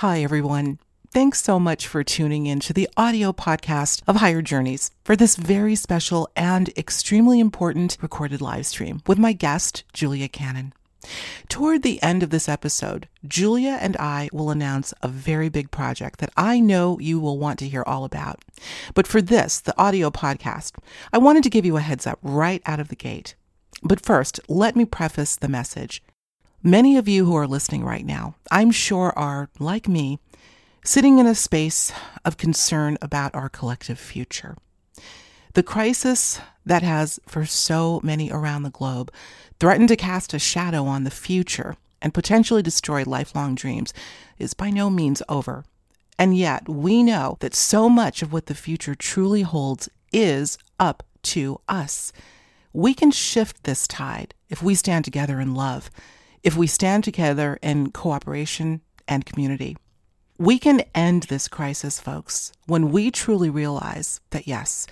Hi, everyone. Thanks so much for tuning in to the audio podcast of Higher Journeys for this very special and extremely important recorded live stream with my guest, Julia Cannon. Toward the end of this episode, Julia and I will announce a very big project that I know you will want to hear all about. But for this, the audio podcast, I wanted to give you a heads up right out of the gate. But first, let me preface the message. Many of you who are listening right now, I'm sure are, like me, sitting in a space of concern about our collective future. The crisis that has, for so many around the globe, threatened to cast a shadow on the future and potentially destroy lifelong dreams is by no means over. And yet, we know that so much of what the future truly holds is up to us. We can shift this tide if we stand together in love, if we stand together in cooperation and community. We can end this crisis, folks, when we truly realize that, yes,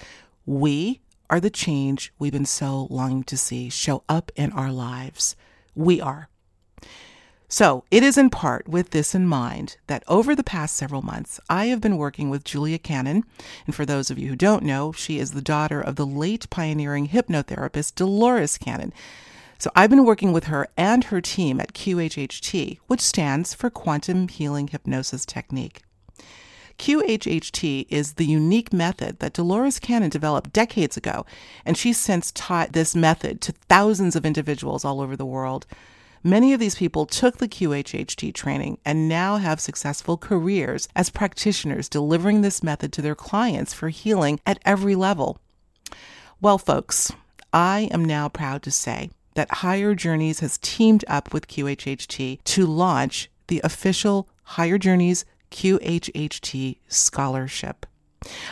we are the change we've been so longing to see show up in our lives. We are. So it is in part with this in mind that over the past several months, I have been working with Julia Cannon. And for those of you who don't know, she is the daughter of the late pioneering hypnotherapist Dolores Cannon. So I've been working with her and her team at QHHT, which stands for Quantum Healing Hypnosis Technique. QHHT is the unique method that Dolores Cannon developed decades ago, and she's since taught this method to thousands of individuals all over the world. Many of these people took the QHHT training and now have successful careers as practitioners delivering this method to their clients for healing at every level. Well, folks, I am now proud to say that Higher Journeys has teamed up with QHHT to launch the official Higher Journeys QHHT Scholarship.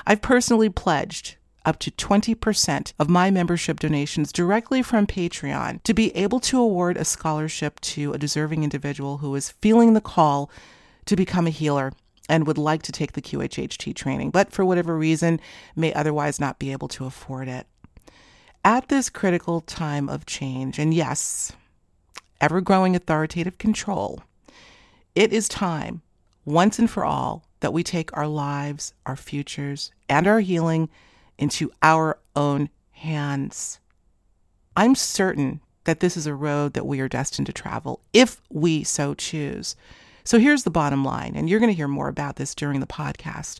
I've personally pledged up to 20% of my membership donations directly from Patreon to be able to award a scholarship to a deserving individual who is feeling the call to become a healer and would like to take the QHHT training, but for whatever reason may otherwise not be able to afford it. At this critical time of change, and yes, ever-growing authoritative control, it is time, once and for all, that we take our lives, our futures, and our healing into our own hands. I'm certain that this is a road that we are destined to travel, if we so choose. So here's the bottom line, and you're going to hear more about this during the podcast.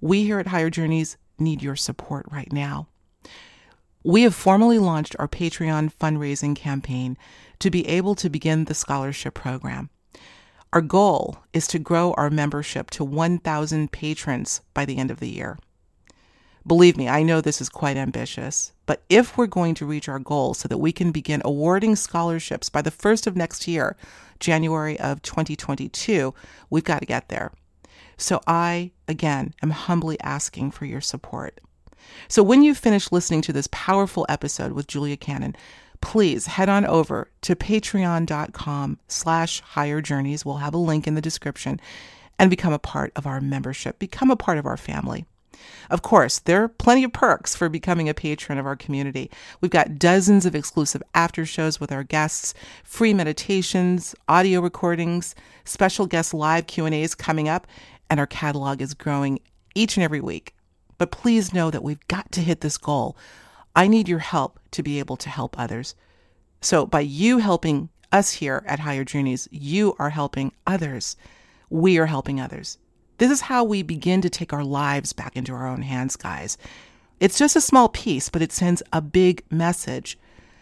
We here at Higher Journeys need your support right now. We have formally launched our Patreon fundraising campaign to be able to begin the scholarship program. Our goal is to grow our membership to 1,000 patrons by the end of the year. Believe me, I know this is quite ambitious, but if we're going to reach our goal so that we can begin awarding scholarships by the first of next year, January of 2022, we've got to get there. So I, again, am humbly asking for your support. So when you finish listening to this powerful episode with Julia Cannon, please head on over to patreon.com/higherjourneys. We'll have a link in the description and become a part of our membership. Become a part of our family. Of course, there are plenty of perks for becoming a patron of our community. We've got dozens of exclusive after shows with our guests, free meditations, audio recordings, special guest live Q&As coming up, and our catalog is growing each and every week. But please know that we've got to hit this goal. I need your help to be able to help others. So by you helping us here at Higher Journeys, you are helping others. We are helping others. This is how we begin to take our lives back into our own hands, guys. It's just a small piece, but it sends a big message.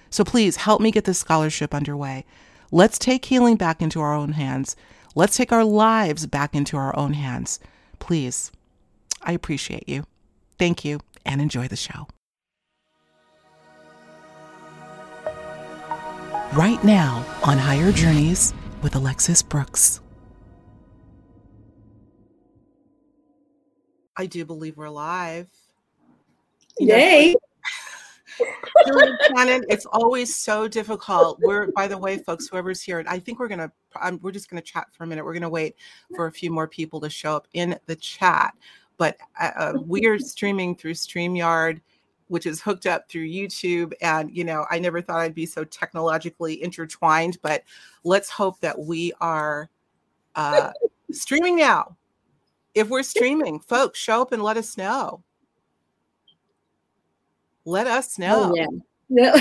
So please help me get this scholarship underway. Let's take healing back into our own hands. Let's take our lives back into our own hands. Please. I appreciate you. Thank you, and enjoy the show. Right now on Higher Journeys with Alexis Brooks. I do believe we're live. Yay! It's always so difficult. By the way, folks, whoever's here, I think we're just going to chat for a minute. We're going to wait for a few more people to show up in the chat. But we are streaming through StreamYard, which is hooked up through YouTube. And, you know, I never thought I'd be so technologically intertwined, but let's hope that we are Streaming now. If we're streaming, folks, show up and let us know. Let us know. Oh, yeah. Yeah.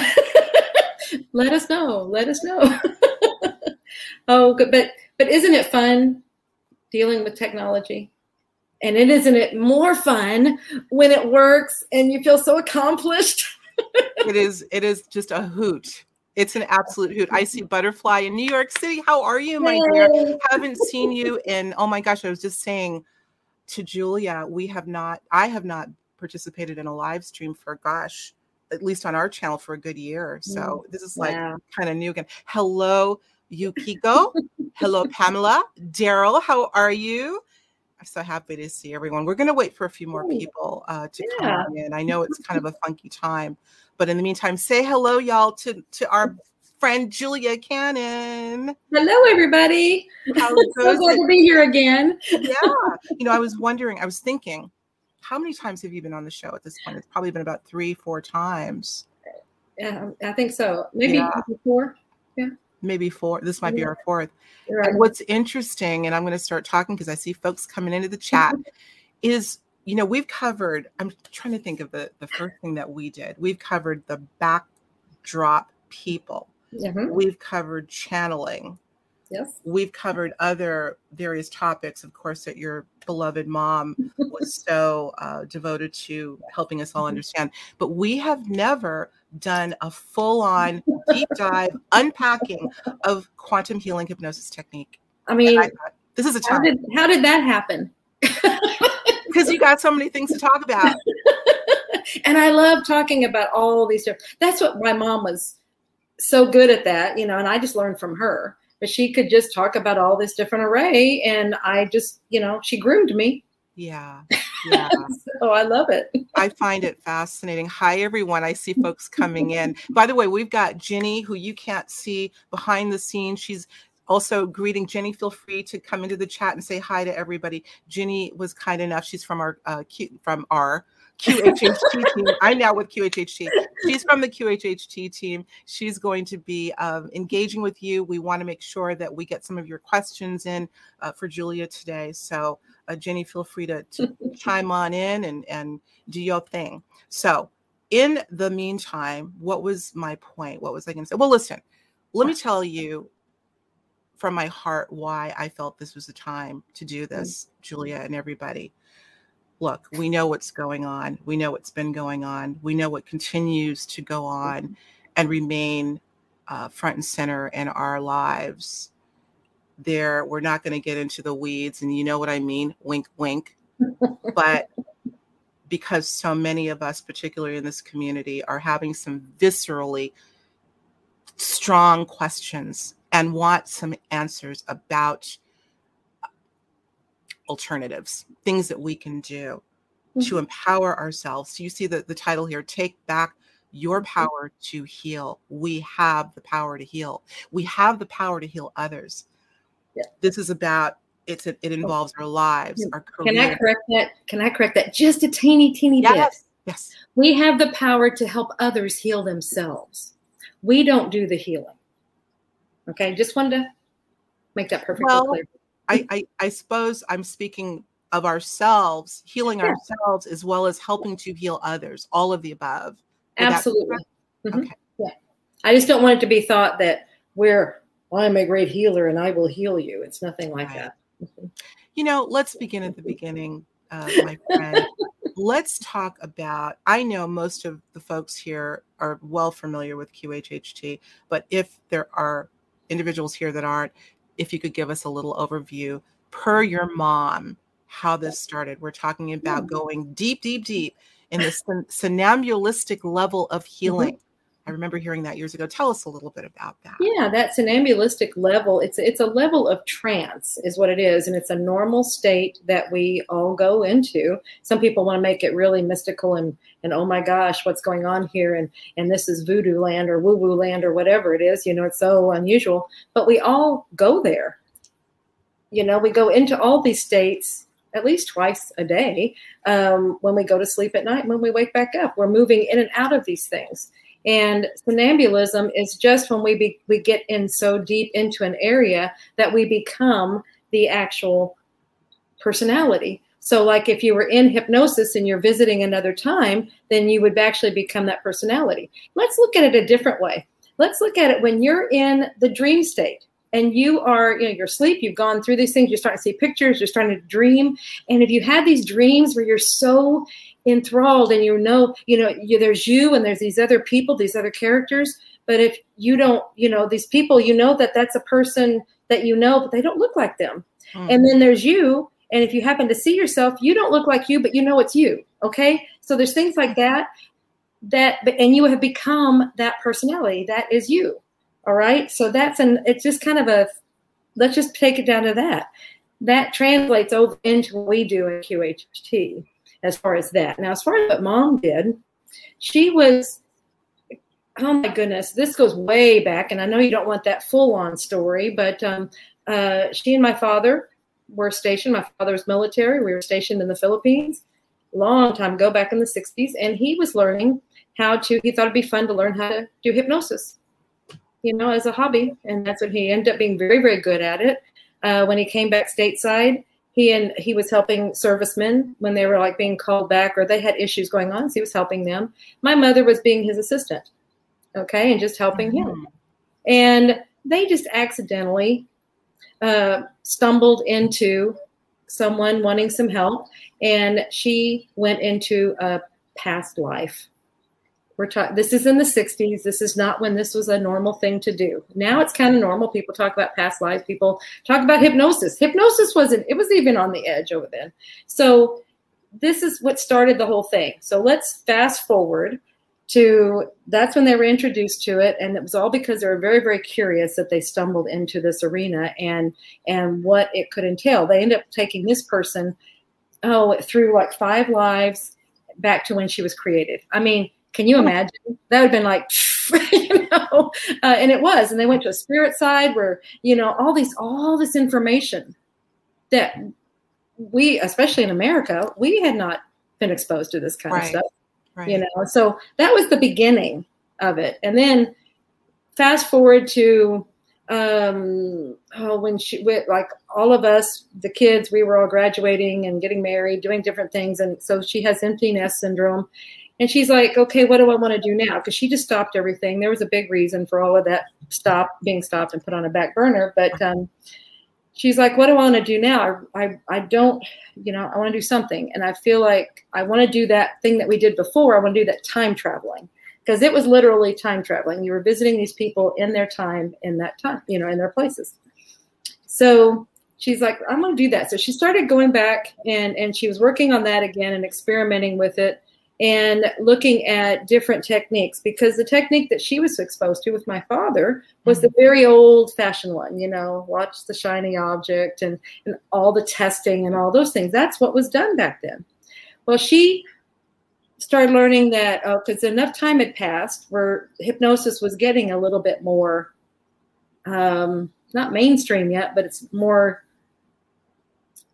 Let us know. Let us know. Oh, but isn't it fun dealing with technology? And isn't it more fun when it works and you feel so accomplished? It is just a hoot. It's an absolute hoot. I see Butterfly in New York City. How are you, my dear? Haven't seen you in, oh my gosh, I was just saying to Julia, I have not participated in a live stream for, gosh, at least on our channel for a good year. So this is like kind of new again. Hello, Yukiko. Hello, Pamela. Daryl, how are you? I'm so happy to see everyone. We're going to wait for a few more people to come in. I know it's kind of a funky time, but in the meantime, say hello, y'all, to our friend Julia Cannon. Hello, everybody. How it goes? So glad to be here again. Yeah. You know, I was thinking, how many times have you been on the show at this point? It's probably been about 3-4 times. Yeah, I think so. Maybe 4. Yeah. Maybe 4. This might be our 4th. Right. And what's interesting, and I'm going to start talking because I see folks coming into the chat, is, you know, we've covered, I'm trying to think of the first thing that we did. We've covered the backdrop people. Mm-hmm. We've covered channeling. Yes. We've covered other various topics, of course, that your beloved mom was so devoted to helping us all understand. But we have never done a full-on deep dive unpacking of quantum healing hypnosis technique. I mean, this is a time. How did that happen? Because you got so many things to talk about. And I love talking about all these stuff. That's what my mom was so good at that, you know, and I just learned from her. But she could just talk about all this different array. And I just, you know, she groomed me. Yeah. So I love it. I find it fascinating. Hi, everyone. I see folks coming in. By the way, we've got Jenny, who you can't see behind the scenes. She's also greeting. Jenny, feel free to come into the chat and say hi to everybody. Jenny was kind enough. She's from our QHHT team. I'm now with QHHT. She's from the QHHT team. She's going to be engaging with you. We want to make sure that we get some of your questions in for Julia today. So, Jenny, feel free to chime on in and do your thing. So, in the meantime, what was my point? What was I going to say? Well, listen, let me tell you from my heart why I felt this was the time to do this, Julia and everybody. Look, we know what's going on. We know what's been going on. We know what continues to go on and remain front and center in our lives. We're not going to get into the weeds, and you know what I mean, wink, wink. But because so many of us, particularly in this community, are having some viscerally strong questions and want some answers about alternatives, things that we can do to empower ourselves. So you see the title here, Take Back Your Power to Heal. We have the power to heal. We have the power to heal others. Yeah. This is about, it involves our lives, our career. Can I correct that? Just a teeny bit? Yes. We have the power to help others heal themselves. We don't do the healing. Okay. Just wanted to make that perfectly clear. I suppose I'm speaking of ourselves, healing ourselves, as well as helping to heal others, all of the above. Absolutely. Mm-hmm. Okay. Yeah. I just don't want it to be thought that I'm a great healer and I will heal you. It's nothing like that. Mm-hmm. You know, let's begin at the beginning, my friend. Let's talk about, I know most of the folks here are well familiar with QHHT, but if there are individuals here that aren't, if you could give us a little overview per your mom, how this started. We're talking about going deep, deep, deep in the somnambulistic level of healing. Mm-hmm. I remember hearing that years ago. Tell us a little bit about that. Yeah, that somnambulistic level, it's a level of trance is what it is. And it's a normal state that we all go into. Some people want to make it really mystical and oh my gosh, what's going on here? And this is voodoo land or woo-woo land or whatever it is. You know, it's so unusual. But we all go there. You know, we go into all these states at least twice a day when we go to sleep at night and when we wake back up. We're moving in and out of these things. And somnambulism is just when we get in so deep into an area that we become the actual personality. So like if you were in hypnosis and you're visiting another time, then you would actually become that personality. Let's look at it a different way. Let's look at it when you're in the dream state and you are, you know, you're asleep, you've gone through these things, you're starting to see pictures, you're starting to dream. And if you have these dreams where you're so enthralled and there's you and there's these other people, these other characters, but if you don't, these people, that's a person that but they don't look like them. Mm-hmm. And then there's you. And if you happen to see yourself, you don't look like you, but it's you. Okay. So there's things like that, and you have become that personality. That is you. All right. So it's just kind of let's just take it down to that. That translates over into what we do in QHT as far as that. Now, as far as what Mom did, she was, oh my goodness, this goes way back. And I know you don't want that full on story, but she and my father were stationed. My father was military. We were stationed in the Philippines long time ago, back in the 60s. And he was learning he thought it'd be fun to learn how to do hypnosis, as a hobby. And that's what he ended up being very, very good at it. When he came back stateside, he was helping servicemen when they were like being called back or they had issues going on. So he was helping them. My mother was being his assistant. Okay. And just helping him. And they just accidentally stumbled into someone wanting some help, and she went into a past life. This is in the 60s. This is not when this was a normal thing to do. Now it's kind of normal. People talk about past lives. People talk about hypnosis. Hypnosis it was even on the edge over then. So this is what started the whole thing. So let's fast forward to that's when they were introduced to it. And it was all because they were very, very curious that they stumbled into this arena and what it could entail. They ended up taking this person, through like 5 lives back to when she was created. I mean, can you imagine? That would have been like, and it was, and they went to a spirit side where, all this information that we, especially in America, we had not been exposed to this kind of stuff. Right. So that was the beginning of it. And then fast forward to when all of us, the kids, we were all graduating and getting married, doing different things. And so she has empty nest syndrome. And she's like, okay, what do I want to do now? Because she just stopped everything. There was a big reason for all of that being stopped and put on a back burner. But she's like, what do I want to do now? I want to do something. And I feel like I want to do that thing that we did before. I want to do that time traveling, because it was literally time traveling. You were visiting these people in their time, in their places. So she's like, I'm going to do that. So she started going back and she was working on that again and experimenting with it and looking at different techniques, because the technique that she was exposed to with my father was the very old fashioned one, watch the shiny object and all the testing and all those things. That's what was done back then. Well, she started learning that because enough time had passed where hypnosis was getting a little bit more, not mainstream yet, but it's more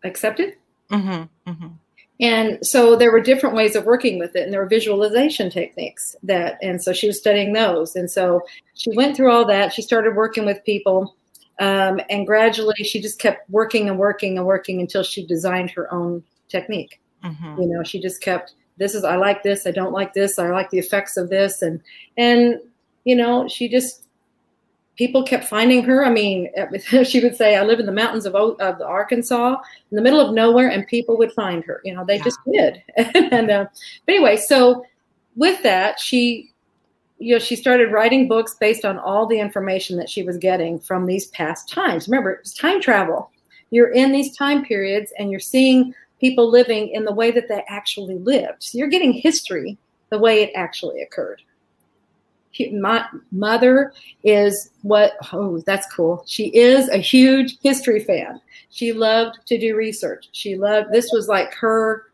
accepted. Mm-hmm, mm-hmm. And so there were different ways of working with it, and there were visualization techniques and so she was studying those. And so she went through all that. She started working with people, and gradually she just kept working and working and working until she designed her own technique. Mm-hmm. She just kept, I like this, I don't like this, I like the effects of this. And she just, people kept finding her. I mean, she would say, I live in the mountains of Arkansas, in the middle of nowhere, and people would find her. Just did. But anyway, so with that, she started writing books based on all the information that she was getting from these past times. Remember, it was time travel. You're in these time periods, and you're seeing people living in the way that they actually lived. So you're getting history the way it actually occurred. My mother is that's cool. She is a huge history fan. She loved to do research. This was like her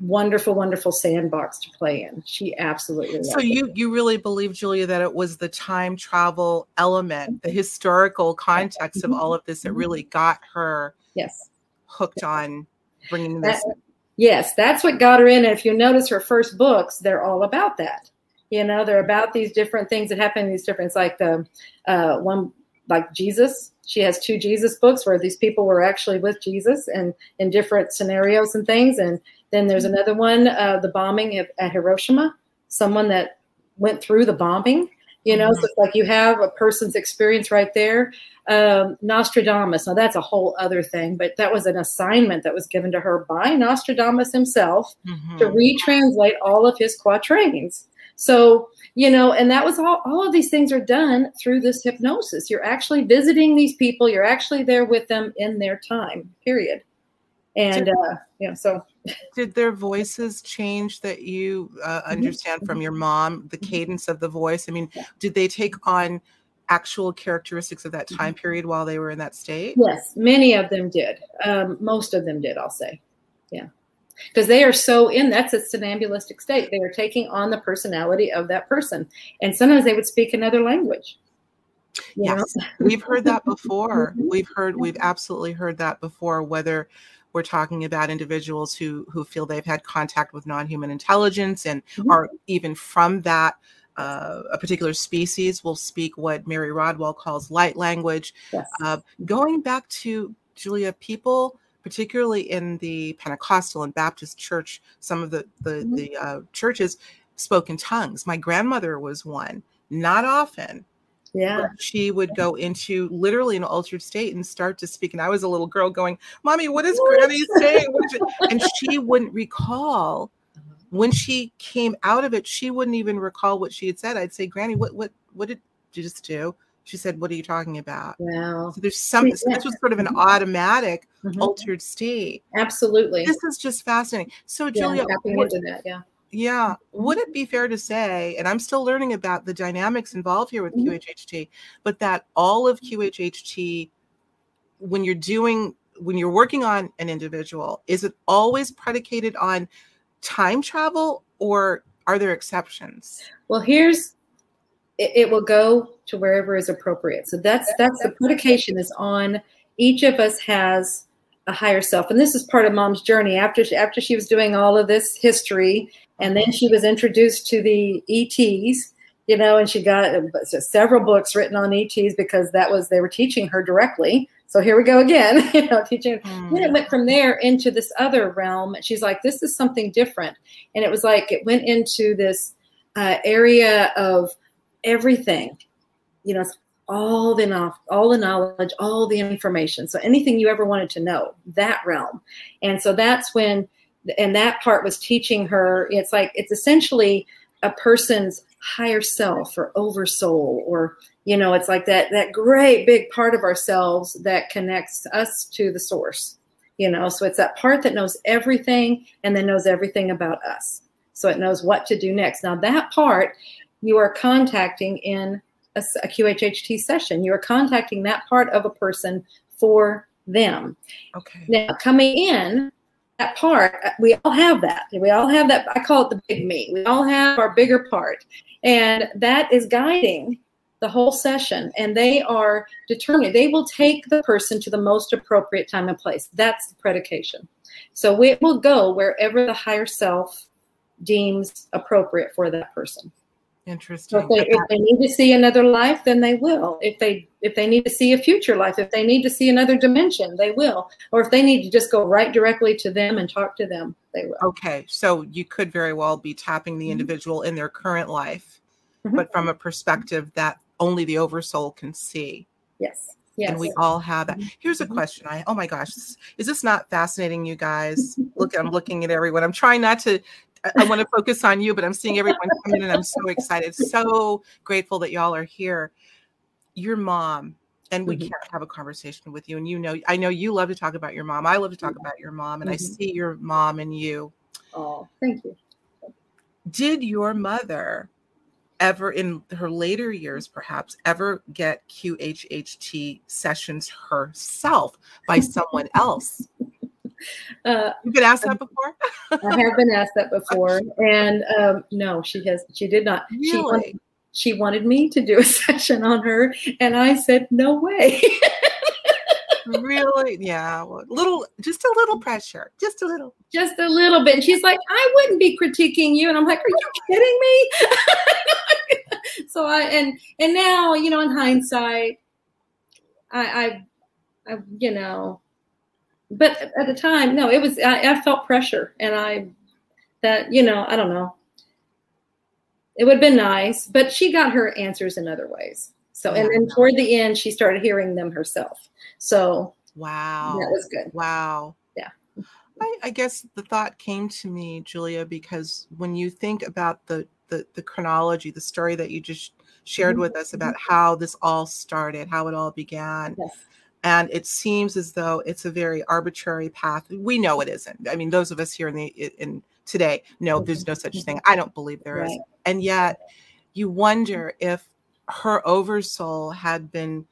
wonderful, wonderful sandbox to play in. She absolutely loved it. So you really believe, Julia, that it was the time travel element, the historical context of all of this that really got her hooked on bringing this. Yes, that's what got her in. And if you notice her first books, they're all about that. They're about these different things that happen. It's like the one like Jesus. She has 2 Jesus books where these people were actually with Jesus and in different scenarios and things. And then there's another one, the bombing at Hiroshima, someone that went through the bombing, you know, so it's like you have a person's experience right there. Nostradamus. Now that's a whole other thing, but that was an assignment that was given to her by Nostradamus himself to retranslate all of his quatrains. So, you know, and that was all of these things are done through this hypnosis. You're actually visiting these people. You're actually there with them in their time, period. And, you know, so. Did their voices change that you understand from your mom, the cadence of the voice? I mean, did they take on actual characteristics of that time period while they were in that state? Yes, many of them did. Most of them did, I'll say. Yeah. Because they are so in, that's a somnambulistic state. They are taking on the personality of that person. And sometimes they would speak another language. Yes, we've heard that before. We've absolutely heard that before, whether we're talking about individuals who feel they've had contact with non-human intelligence and are even from that a particular species will speak what Mary Rodwell calls light language. Yes. Going back to Julia, people, particularly in the Pentecostal and Baptist church, some of the churches spoke in tongues. My grandmother was one, not often. Yeah, she would go into literally an altered state and start to speak. And I was a little girl going, "Mommy, what is Granny saying?" And she wouldn't recall. When she came out of it, she wouldn't even recall what she had said. I'd say, "Granny, what did you just do?" She said, "What are you talking about?" Wow. So there's some. So this was sort of an automatic altered state. Absolutely. This is just fascinating. So Julia, would it be fair to say, and I'm still learning about the dynamics involved here with QHHT, but that all of QHHT, when you're working on an individual, is it always predicated on time travel, or are there exceptions? Well, it will go to wherever is appropriate. So that's the predication is on each of us has a higher self. And this is part of Mom's journey after she was doing all of this history. And then she was introduced to the ETs, you know, and she got several books written on ETs because they were teaching her directly. So here we go again, you know, teaching. Then it went from there into this other realm. She's like, this is something different. And it was like, it went into this area of everything, you know, all the knowledge, all the information. So anything you ever wanted to know, that realm. And so that's when, and that part was teaching her, it's like, it's essentially a person's higher self or oversoul, or, you know, it's like that great big part of ourselves that connects us to the source, you know, so it's that part that knows everything and then knows everything about us. So it knows what to do next. Now that part you are contacting in a QHHT session. You are contacting that part of a person for them. Okay. Now coming in, that part, we all have that. We all have that. I call it the big me. We all have our bigger part. And that is guiding the whole session. And they are determined. They will take the person to the most appropriate time and place. That's the predication. So it will go wherever the higher self deems appropriate for that person. Interesting. So if they need to see another life, then they will. If they need to see a future life, if they need to see another dimension, they will. Or if they need to just go right directly to them and talk to them, they will. Okay. So you could very well be tapping the individual in their current life, but from a perspective that only the oversoul can see. Yes. Yes. And we all have that. Here's a question. Oh my gosh. Is this not fascinating, you guys? Look, I'm looking at everyone. I'm trying not to. I want to focus on you, but I'm seeing everyone come in and I'm so excited. So grateful that y'all are here. Your mom, and we can't have a conversation with you. And you know, I know you love to talk about your mom. I love to talk about your mom, and I see your mom in you. Oh, thank you. Did your mother ever in her later years, perhaps, ever get QHHT sessions herself by someone else? You've been asked that before? I have been asked that before. And no, she did not. Really? She wanted me to do a session on her, and I said, no way. Really? Yeah. Just a little pressure. Just a little bit. And she's like, I wouldn't be critiquing you. And I'm like, are you kidding me? So I, and now, you know, in hindsight, I you know, but at the time, no, it was, I felt pressure, and I don't know. It would have been nice, but she got her answers in other ways. So, and then toward the end, she started hearing them herself. So, wow, that was good. Wow. Yeah. I guess the thought came to me, Julia, because when you think about the chronology, the story that you just shared mm-hmm. with us about how this all started, how it all began. Yes. And it seems as though it's a very arbitrary path. We know it isn't. I mean, those of us here in today know there's no such thing. I don't believe there is. And yet you wonder if her oversoul had been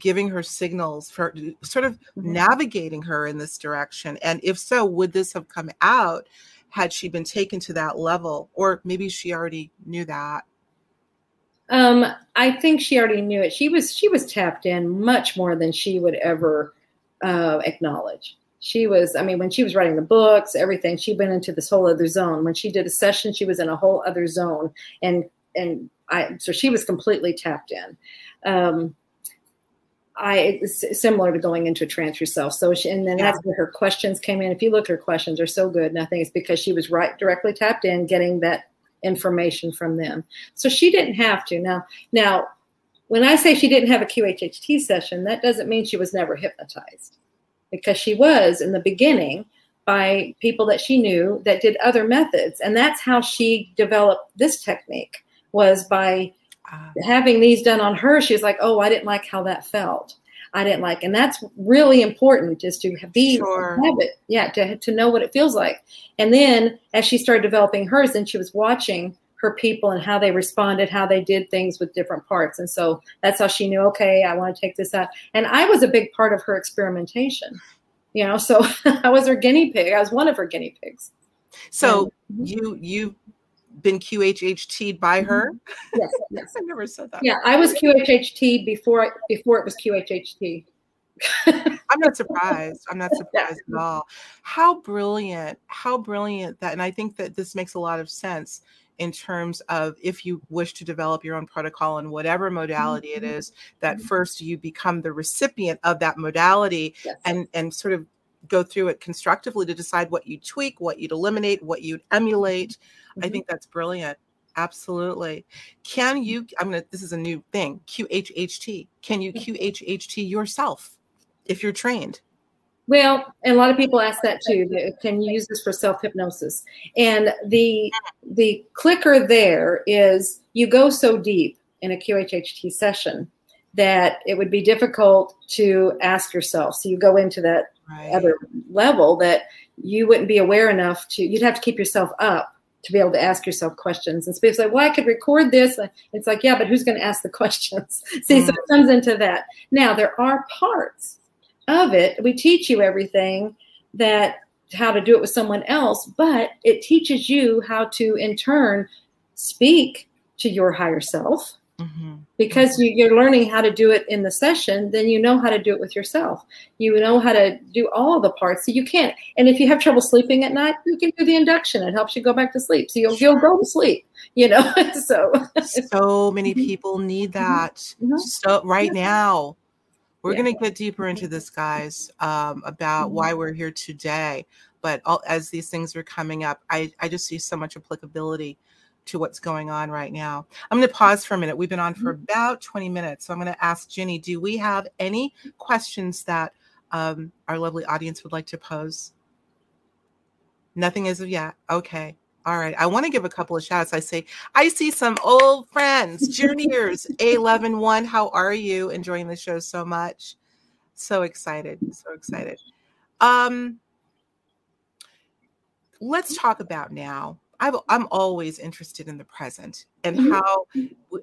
giving her signals for sort of navigating her in this direction. And if so, would this have come out had she been taken to that level? Or maybe she already knew that. I think she already knew it. She was tapped in much more than she would ever acknowledge. She was, I mean, when she was writing the books, everything, she went into this whole other zone. When she did a session, she was in a whole other zone. So she was completely tapped in. It's similar to going into a trance yourself. So that's where her questions came in. If you look, her questions are so good. And I think it's because she was directly tapped in, getting that information from them. So she didn't have to. Now, when I say she didn't have a QHHT session, that doesn't mean she was never hypnotized, because she was in the beginning by people that she knew that did other methods. And that's how she developed this technique, was by having these done on her. She was like, oh, I didn't like how that felt. And that's really important, is to have it. Yeah. To know what it feels like. And then as she started developing hers, then she was watching her people and how they responded, how they did things with different parts. And so that's how she knew, okay, I want to take this out. And I was a big part of her experimentation, you know, so I was her guinea pig. I was one of her guinea pigs. So you've been QHHT'd by her? Yes. Yes. I never said that. Yeah. I was QHHT'd before it was QHHT. I'm not surprised at all. How brilliant that. And I think that this makes a lot of sense in terms of, if you wish to develop your own protocol in whatever modality it is, that first you become the recipient of that modality and sort of go through it constructively to decide what you tweak, what you'd eliminate, what you'd emulate. I think that's brilliant. Absolutely. This is a new thing, QHHT. Can you QHHT yourself if you're trained? Well, and a lot of people ask that too. Can you use this for self-hypnosis? And the clicker there is, you go so deep in a QHHT session that it would be difficult to ask yourself. So you go into that other level that you wouldn't be aware enough to, you'd have to keep yourself up to be able to ask yourself questions. And people say, well, I could record this. It's like, yeah, but who's going to ask the questions? See, so it comes into that. Now, there are parts of it. We teach you everything that, how to do it with someone else, but it teaches you how to, in turn, speak to your higher self. Mm-hmm. Because you're learning how to do it in the session, then you know how to do it with yourself. You know how to do all the parts. So you can't. And if you have trouble sleeping at night, you can do the induction. It helps you go back to sleep. So you'll go to sleep. You know. So many people need that. So right now, we're going to get deeper into this, guys, about why we're here today. But as these things are coming up, I just see so much applicability to what's going on right now. I'm going to pause for a minute. We've been on for about 20 minutes. So I'm going to ask Ginny, do we have any questions that our lovely audience would like to pose? Nothing as of yet. Okay. All right. I want to give a couple of shouts. I see some old friends, juniors, A111. How are you? Enjoying the show so much. So excited. So excited. Let's talk about now. I'm always interested in the present and how,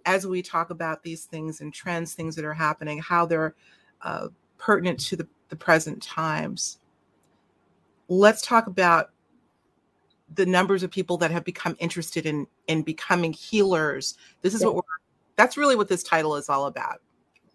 as we talk about these things and trends, things that are happening, how they're pertinent to the present times. Let's talk about the numbers of people that have become interested in becoming healers. That's really what this title is all about.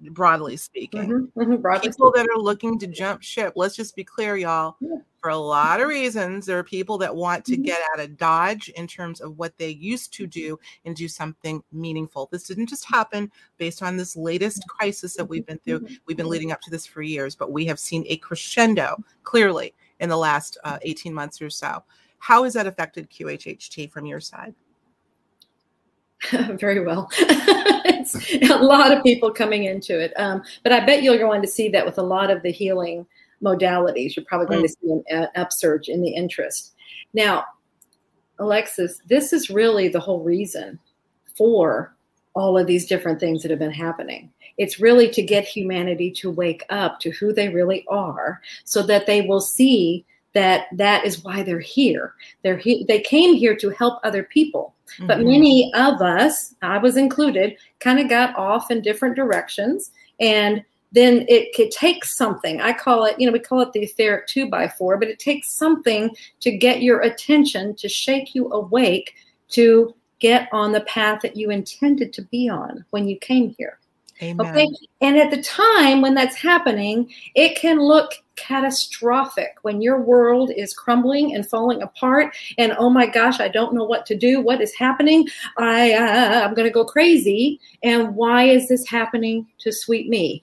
broadly speaking. Mm-hmm. Mm-hmm. Broadly people speaking. That are looking to jump ship. Let's just be clear, y'all. Yeah. For a lot of reasons, there are people that want to get out of Dodge in terms of what they used to do and do something meaningful. This didn't just happen based on this latest crisis that we've been through. We've been leading up to this for years, but we have seen a crescendo clearly in the last 18 months or so. How has that affected QHHT from your side? Very well. It's a lot of people coming into it. But I bet you're going to see that with a lot of the healing modalities, you're probably going to see an upsurge in the interest. Now, Alexis, this is really the whole reason for all of these different things that have been happening. It's really to get humanity to wake up to who they really are so that they will see that is why they're here. They came here to help other people. Mm-hmm. But many of us, I was included, kind of got off in different directions, and then it takes something. I call it, we call it the etheric 2x4, but it takes something to get your attention, to shake you awake, to get on the path that you intended to be on when you came here. Amen. Okay. And at the time when that's happening, it can look catastrophic when your world is crumbling and falling apart. And oh my gosh, I don't know what to do. What is happening? I'm going to go crazy. And why is this happening to sweet me?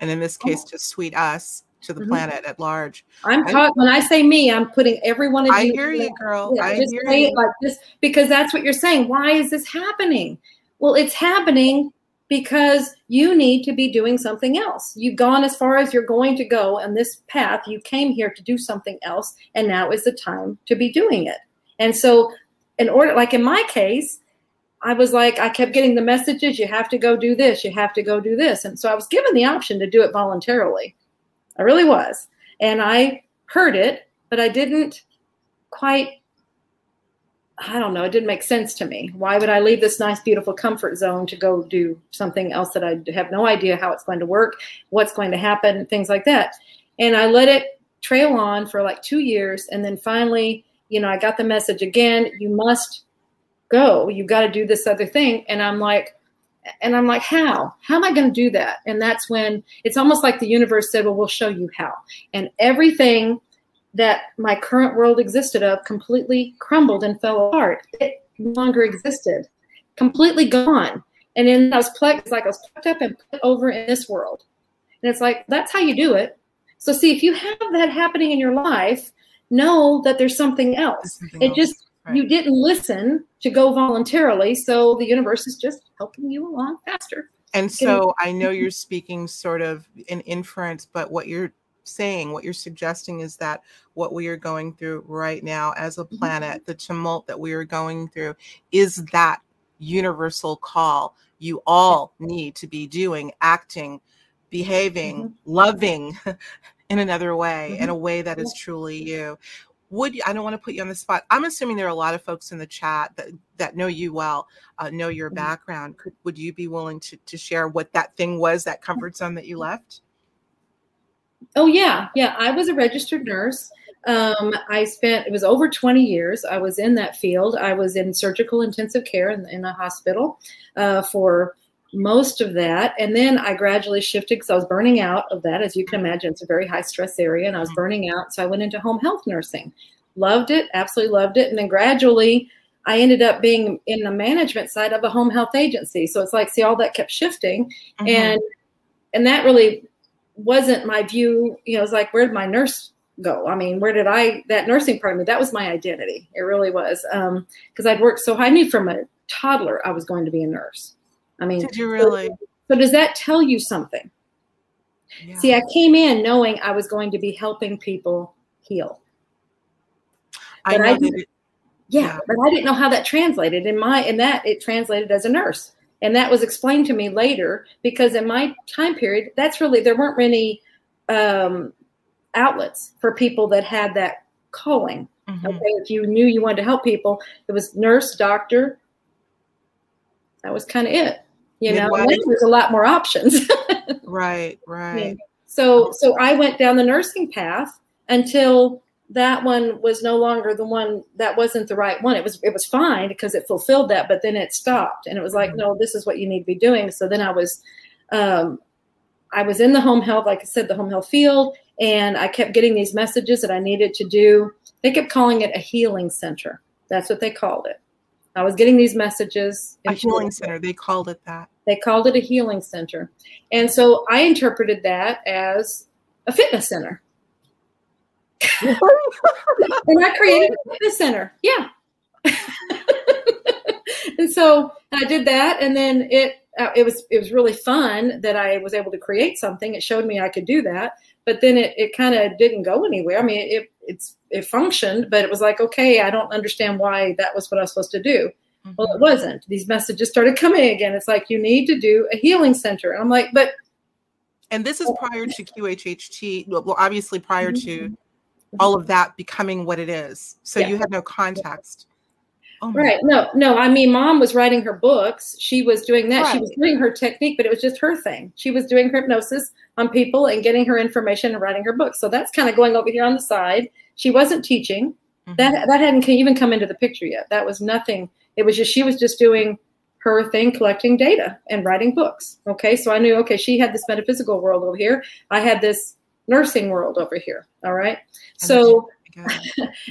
And in this case, to sweet us, to the planet at large. When I say me, I'm putting everyone in. I hear you, girl. Yeah, I just hear say you. It like this, because that's what you're saying. Why is this happening? Well, it's happening because you need to be doing something else. You've gone as far as you're going to go on this path. You came here to do something else, and now is the time to be doing it. And so, in order, like in my case, I was like, I kept getting the messages, you have to go do this, you have to go do this. And so I was given the option to do it voluntarily. I really was. And I heard it, but I didn't quite, it didn't make sense to me. Why would I leave this nice, beautiful comfort zone to go do something else that I have no idea how it's going to work, what's going to happen, things like that. And I let it trail on for like 2 years. And then finally, I got the message again, you must go, you got to do this other thing. And I'm like, how am I going to do that? And that's when it's almost like the universe said, well, we'll show you how. And everything that my current world existed of completely crumbled and fell apart. It no longer existed, completely gone. And then I was plucked up and put over in this world. And it's like, that's how you do it. So see, if you have that happening in your life, know that there's something else. Right. You didn't listen to go voluntarily, so the universe is just helping you along faster. And so I know you're speaking sort of in inference, but what you're saying, what you're suggesting is that what we are going through right now as a planet, the tumult that we are going through, is that universal call you all need to be doing, acting, behaving, loving in another way, in a way that is truly you. I don't want to put you on the spot. I'm assuming there are a lot of folks in the chat that know you well, know your background. Would you be willing to share what that thing was, that comfort zone that you left? Oh, yeah. Yeah, I was a registered nurse. It was over 20 years. I was in that field. I was in surgical intensive care in a hospital for most of that. And then I gradually shifted because I was burning out of that. As you can imagine, it's a very high stress area and I was burning out. So I went into home health nursing, loved it, absolutely loved it. And then gradually I ended up being in the management side of a home health agency. So it's like, see, all that kept shifting. And that really wasn't my view. It was like, where did my nurse go? I mean, where did that nursing part of me, that was my identity. It really was. Cause I'd worked so hard. I knew from a toddler, I was going to be a nurse. I mean, did you really? So does that tell you something? Yeah. See, I came in knowing I was going to be helping people heal. But I didn't know how that translated it translated as a nurse. And that was explained to me later, because in my time period, there weren't many outlets for people that had that calling. Mm-hmm. Okay, if you knew you wanted to help people, it was nurse, doctor. That was kind of it, There's a lot more options. Right. So I went down the nursing path until that one was no longer the one. That wasn't the right one. It was fine because it fulfilled that, but then it stopped, and it was like, no, this is what you need to be doing. So then I was I was in the home health, like I said, the home health field, and I kept getting these messages that I needed to do. They kept calling it a healing center. That's what they called it. I was getting these messages. A healing center. They called it that. They called it a healing center. And so I interpreted that as a fitness center. And I created a fitness center. Yeah. And so I did that. And then it was really fun that I was able to create something. It showed me I could do that. But then it kind of didn't go anywhere. I mean, it functioned, but it was like, okay, I don't understand why that was what I was supposed to do. Mm-hmm. Well, it wasn't. These messages started coming again. It's like, you need to do a healing center. And I'm like, but. And this is prior to QHHT. Well, obviously prior to all of that becoming what it is. So you had no context. Oh right. No. I mean, Mom was writing her books. She was doing that. Right. She was doing her technique, but it was just her thing. She was doing hypnosis on people and getting her information and writing her books. So that's kind of going over here on the side. She wasn't teaching. Mm-hmm. That hadn't even come into the picture yet. That was nothing. It was just, she was just doing her thing, collecting data and writing books. Okay. So I knew, okay, she had this metaphysical world over here. I had this nursing world over here. All right. And so,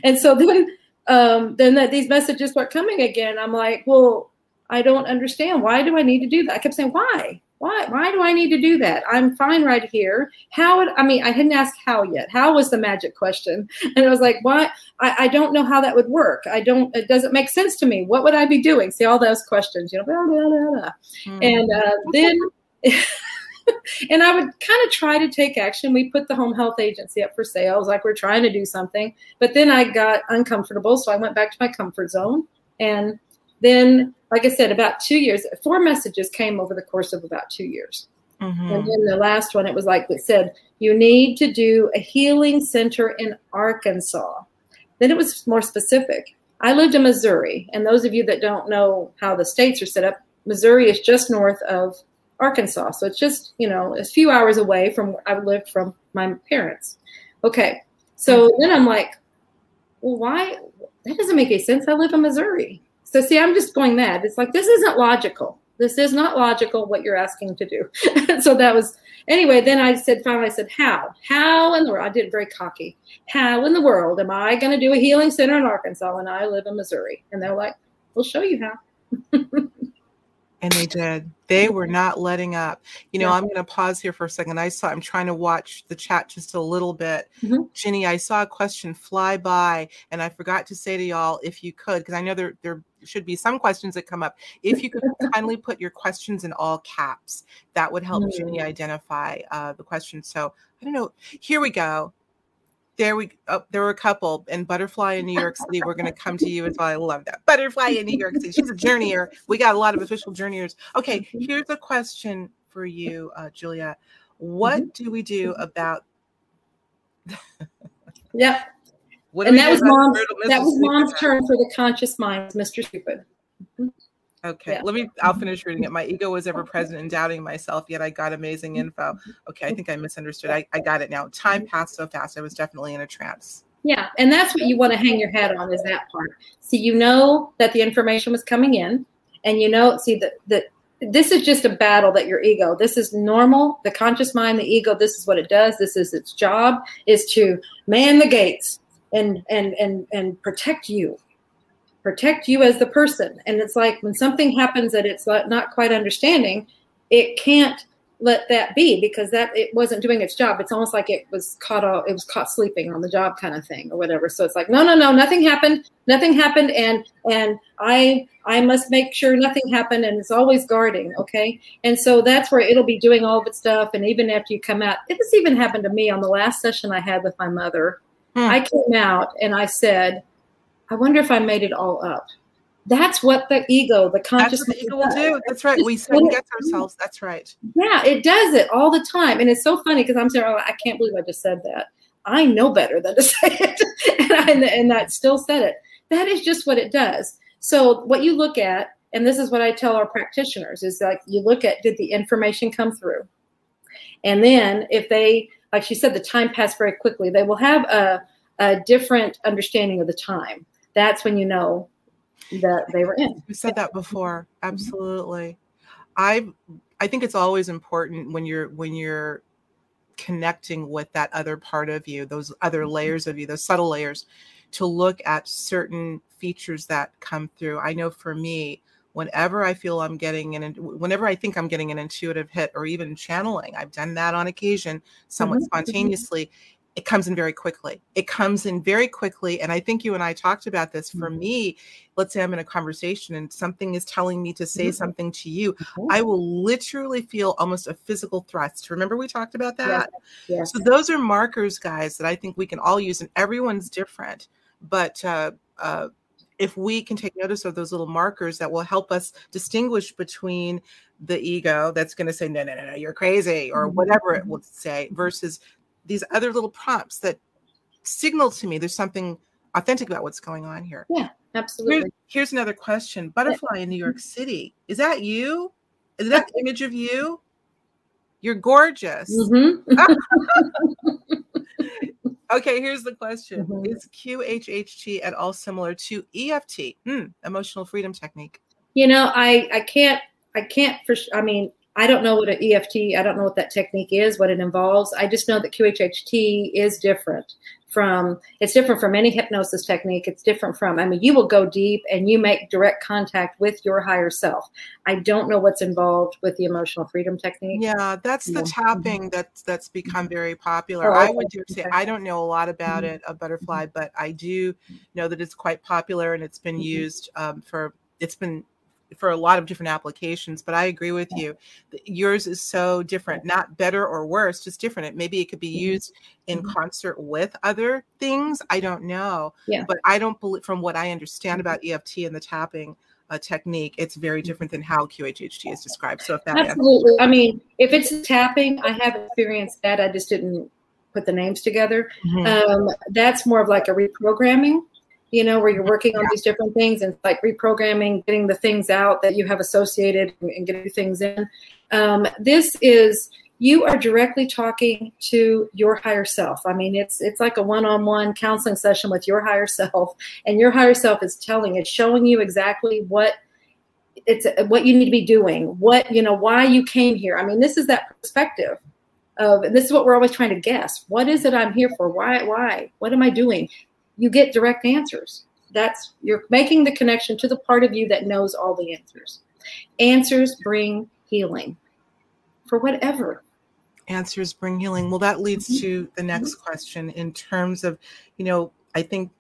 and so then these messages start coming again. I'm like, well, I don't understand. Why do I need to do that? I kept saying, why? Why do I need to do that? I'm fine right here. I hadn't asked how yet. How was the magic question? And I was like, why? I don't know how that would work. It doesn't make sense to me. What would I be doing? See, all those questions, blah, blah, blah, blah. Mm-hmm. And then... And I would kind of try to take action. We put the home health agency up for sale. Like, we're trying to do something. But then I got uncomfortable, so I went back to my comfort zone. And then, like I said, about 2 years, 4 messages came over the course of about 2 years. Mm-hmm. And then the last one, it was like it said, you need to do a healing center in Arkansas. Then it was more specific. I lived in Missouri. And those of you that don't know how the states are set up, Missouri is just north of Arkansas. So it's just, a few hours away from where I lived from my parents. Okay. So then I'm like, well, why? That doesn't make any sense. I live in Missouri. So see, I'm just going mad. It's like, this isn't logical. This is not logical what you're asking to do. So that was, anyway, then I finally said, how in the world? I did very cocky. How in the world am I going to do a healing center in Arkansas when I live in Missouri? And they're like, we'll show you how. And they did. They were not letting up. I'm going to pause here for a second. I'm trying to watch the chat just a little bit. Mm-hmm. Jenny, I saw a question fly by, and I forgot to say to y'all, if you could, because I know there should be some questions that come up. If you could kindly put your questions in all caps, that would help Jenny identify the question. So I don't know. Here we go. There were a couple, and Butterfly in New York City. We're going to come to you as well. I love that. Butterfly in New York City. She's a journeyer. We got a lot of official journeyers. Okay, here's a question for you, Julia. What do we do about? Yep. And that was Mom's turn for the conscious mind, Mr. Stupid. Mm-hmm. Okay, yeah. I'll finish reading it. My ego was ever present in doubting myself, yet I got amazing info. Okay, I think I misunderstood. I got it now. Time passed so fast. I was definitely in a trance. Yeah, and that's what you want to hang your hat on, is that part. So you know that the information was coming in, and that this is just a battle that your ego, this is normal, the conscious mind, the ego, this is what it does. This is its job, is to man the gates and protect you. Protect you as the person. And it's like when something happens that it's not quite understanding, it can't let that be because it wasn't doing its job. It's almost like it was caught sleeping on the job kind of thing or whatever. So it's like, no, nothing happened. And I must make sure nothing happened. And it's always guarding. Okay. And so that's where it'll be doing all of its stuff. And even after you come out, this even happened to me on the last session I had with my mother. I came out and I said, I wonder if I made it all up. That's what the ego, the conscious mind will do. That's right. We second guess ourselves. That's right. Yeah, it does it all the time. And it's so funny because I'm saying, oh, I can't believe I just said that. I know better than to say it. and I still said it. That is just what it does. So what you look at, and this is what I tell our practitioners, is like you look at, did the information come through? And then if they, like she said, the time passed very quickly, they will have a different understanding of the time. That's when you know that they were in. You said that before. Absolutely. I've I think it's always important when you're connecting with that other part of you, those other layers of you, those subtle layers, to look at certain features that come through. I know for me, whenever I feel I'm getting an, whenever I think I'm getting an intuitive hit or even channeling, I've done that on occasion, somewhat spontaneously, it comes in very quickly. It comes in very quickly. And I think you and I talked about this. For me, let's say I'm in a conversation and something is telling me to say something to you. I will literally feel almost a physical thrust. Remember we talked about that? Yes. So those are markers, guys, that I think we can all use, and everyone's different. But if we can take notice of those little markers, that will help us distinguish between the ego that's going to say, no, no, no, no, you're crazy, or whatever it will say, versus these other little prompts that signal to me there's something authentic about what's going on here. Yeah, absolutely. Here's another question. Butterfly in New York City. Is that you? Is that the image of you? You're gorgeous. Okay, here's the question. Is QHHT at all similar to EFT, emotional freedom technique? You know, I mean, I don't know what an EFT, I don't know what that technique is, what it involves. I just know that QHHT is different from, it's different from any hypnosis technique. It's different from, I mean, you will go deep and you make direct contact with your higher self. I don't know what's involved with the emotional freedom technique. Yeah, that's the tapping that's become very popular. I would dare say, I don't know a lot about it, a butterfly, but I do know that it's quite popular and it's been used for a lot of different applications, but I agree with you. Yours is so different, not better or worse, just different. Maybe it could be used in concert with other things. I don't know, but I don't believe, from what I understand about EFT and the tapping technique, it's very different than how QHHT is described. So if that absolutely, I mean, if it's tapping, I have experienced that. I just didn't put the names together. That's more of like a reprogramming, you know, where you're working on these different things and like reprogramming, getting the things out that you have associated and getting things in. This is, you are directly talking to your higher self. I mean, it's like a one-on-one counseling session with your higher self, and your higher self is showing you exactly what you need to be doing, what, you know, why you came here. I mean, this is that perspective of, and this is what we're always trying to guess. What is it I'm here for? Why, what am I doing? You get direct answers. That's, you're making the connection to the part of you that knows all the answers. Answers bring healing for whatever. Answers bring healing. Well, that leads to the next question in terms of, you know, I think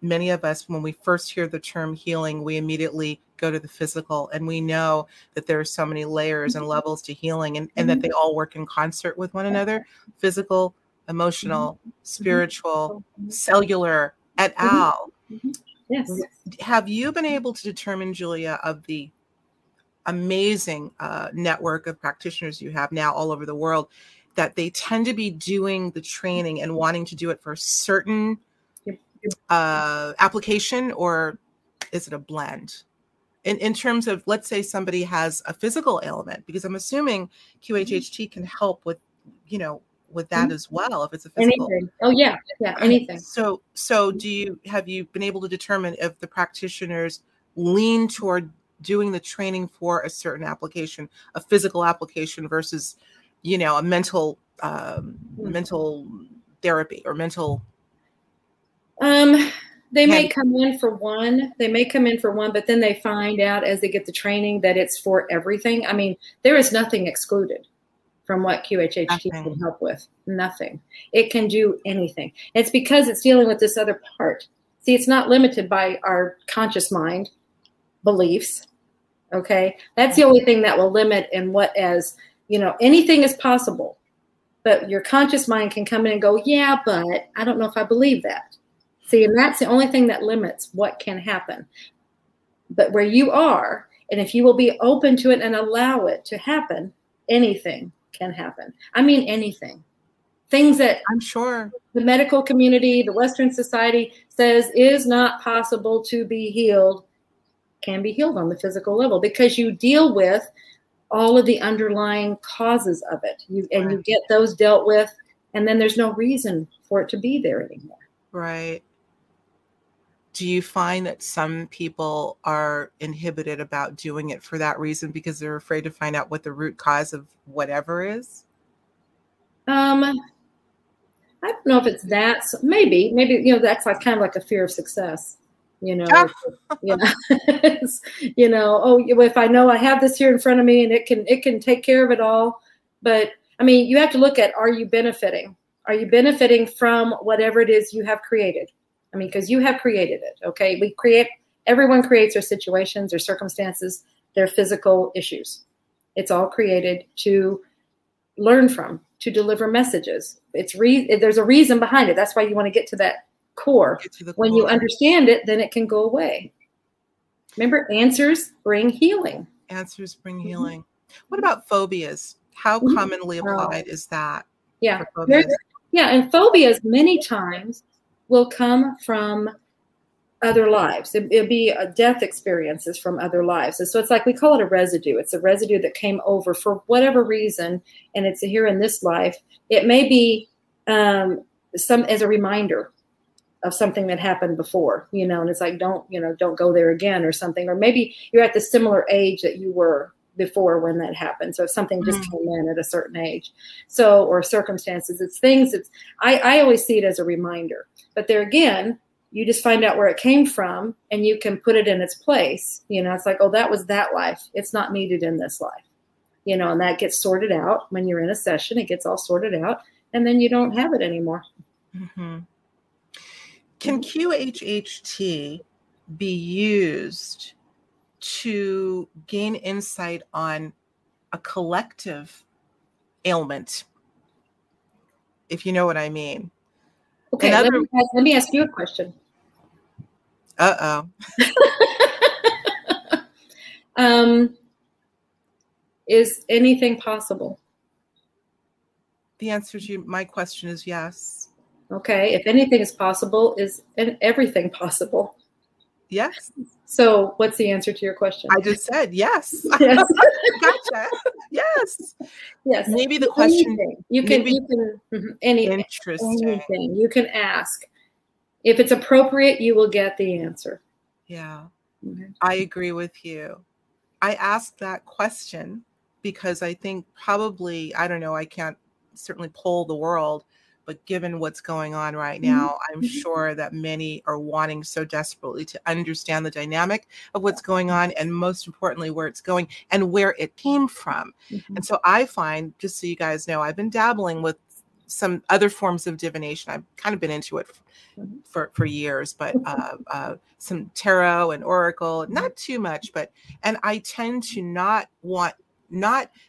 many of us, when we first hear the term healing, we immediately go to the physical, and we know that there are so many layers and levels to healing, and that they all work in concert with one another, physical, emotional, spiritual, cellular, et al. Yes. Have you been able to determine, Julia, of the amazing network of practitioners you have now all over the world, that they tend to be doing the training and wanting to do it for a certain application, or is it a blend? In terms of, let's say somebody has a physical ailment, because I'm assuming QHHT can help with, you know, with that as well, if it's a physical. Anything. Oh yeah. Yeah. Anything. So have you been able to determine if the practitioners lean toward doing the training for a certain application, a physical application, versus, you know, a mental, mental therapy or mental. They may come in for one, but then they find out as they get the training that it's for everything. I mean, there is nothing excluded from what QHHT can help with. Nothing. It can do anything. It's because it's dealing with this other part. See, it's not limited by our conscious mind beliefs. Okay. That's the only thing that will limit, and what, as you know, anything is possible, but your conscious mind can come in and go, yeah, but I don't know if I believe that. See, and that's the only thing that limits what can happen. But where you are, and if you will be open to it and allow it to happen, anything can happen. I mean, anything. Things that I'm sure the medical community, the Western society says is not possible to be healed, can be healed on the physical level, because you deal with all of the underlying causes of it. And you get those dealt with, and then there's no reason for it to be there anymore. Right. do you find that some people are inhibited about doing it for that reason because they're afraid to find out what the root cause of whatever is? I don't know if it's that. Maybe, you know, that's like kind of like a fear of success, you know, you know, oh, if I know I have this here in front of me and it can take care of it all. But I mean, you have to look at, are you benefiting? Are you benefiting from whatever it is you have created? I mean, because you have created it, okay? Everyone creates their situations, their circumstances, their physical issues. It's all created to learn from, to deliver messages. There's a reason behind it. That's why you want to get to that core. When you understand it, then it can go away. Remember, answers bring healing. Answers bring healing. Mm-hmm. What about phobias? How commonly applied is that? Yeah. Yeah, and phobias many times will come from other lives. It'll be death experiences from other lives. And so it's like we call it a residue. It's a residue that came over for whatever reason, and it's here in this life. It may be as a reminder of something that happened before, you know, and it's like don't go there again or something. Or maybe you're at the similar age that you were before when that happened. So if something just came in at a certain age, so, or circumstances, it's things, I always see it as a reminder. But there again, you just find out where it came from and you can put it in its place. You know, it's like, oh, that was that life. It's not needed in this life, you know, and that gets sorted out when you're in a session, it gets all sorted out and then you don't have it anymore. Mm-hmm. Can QHHT be used to gain insight on a collective ailment, if you know what I mean? Okay, let me ask you a question. Uh-oh. Is anything possible? The answer to my question is yes. Okay, if anything is possible, is everything possible? Yes. So what's the answer to your question? I just said yes. Yes. Gotcha. Yes. Yes. Maybe the question. Anything. You can ask. If it's appropriate, you will get the answer. Yeah. Mm-hmm. I agree with you. I asked that question because I think probably, I don't know, I can't certainly poll the world, but given what's going on right now, I'm sure that many are wanting so desperately to understand the dynamic of what's going on, and most importantly, where it's going and where it came from. Mm-hmm. And so I find, just so you guys know, I've been dabbling with some other forms of divination. I've kind of been into it for years, but some tarot and oracle, not too much, and I tend to not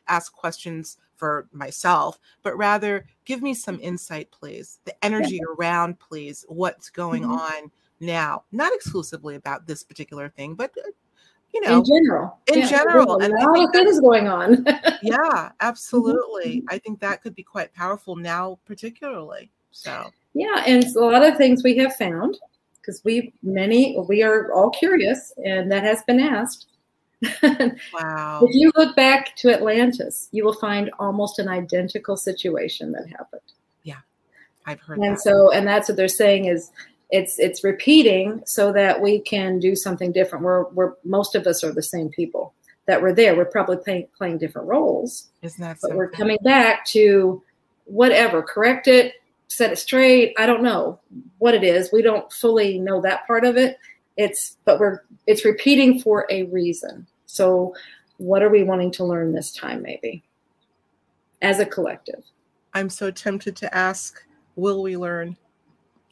ask questions for myself, but rather give me some insight, please. The energy around, please. What's going on now? Not exclusively about this particular thing, but you know, in general, and a lot of things going on. Yeah, absolutely. Mm-hmm. I think that could be quite powerful now, particularly. So yeah, and a lot of things we have found because we are all curious, and that has been asked. Wow. If you look back to Atlantis, you will find almost an identical situation that happened. Yeah, I've heard that. And that's what they're saying is it's repeating so that we can do something different. We're most of us are the same people that were there. We're probably playing different roles. Isn't that so? But we're coming back to whatever, correct it, set it straight. I don't know what it is. We don't fully know that part of it. It's repeating for a reason. So what are we wanting to learn this time, maybe, as a collective? I'm so tempted to ask, will we learn?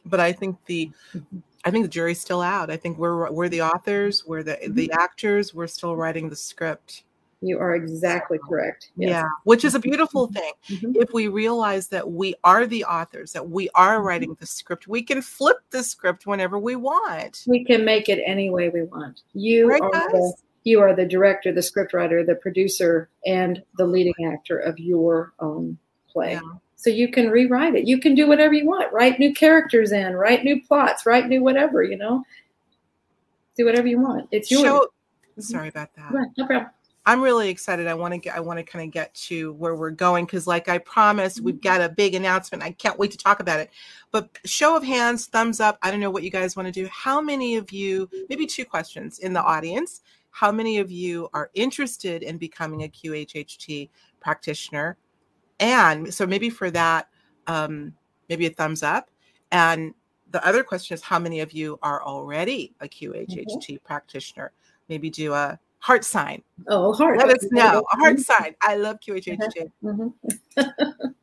But I think the jury's still out. I think we're the authors, we're the actors, we're still writing the script. You are exactly correct. Yes. Yeah, which is a beautiful thing. Mm-hmm. If we realize that we are the authors, that we are writing the script, we can flip the script whenever we want. We can make it any way we want. You are the director, the scriptwriter, the producer, and the leading actor of your own play. Yeah. So you can rewrite it. You can do whatever you want. Write new characters in, write new plots, write new whatever, you know. Do whatever you want. It's yours. Sorry about that. Right, no problem. I'm really excited. I want to kind of get to where we're going, because like I promised, we've got a big announcement. I can't wait to talk about it. But show of hands, thumbs up. I don't know what you guys want to do. How many of you, maybe two questions in the audience, how many of you are interested in becoming a QHHT practitioner? And so maybe for that, maybe a thumbs up. And the other question is, how many of you are already a QHHT practitioner? Maybe do a heart sign. Oh, heart. Let us know. A heart sign. I love QHHT.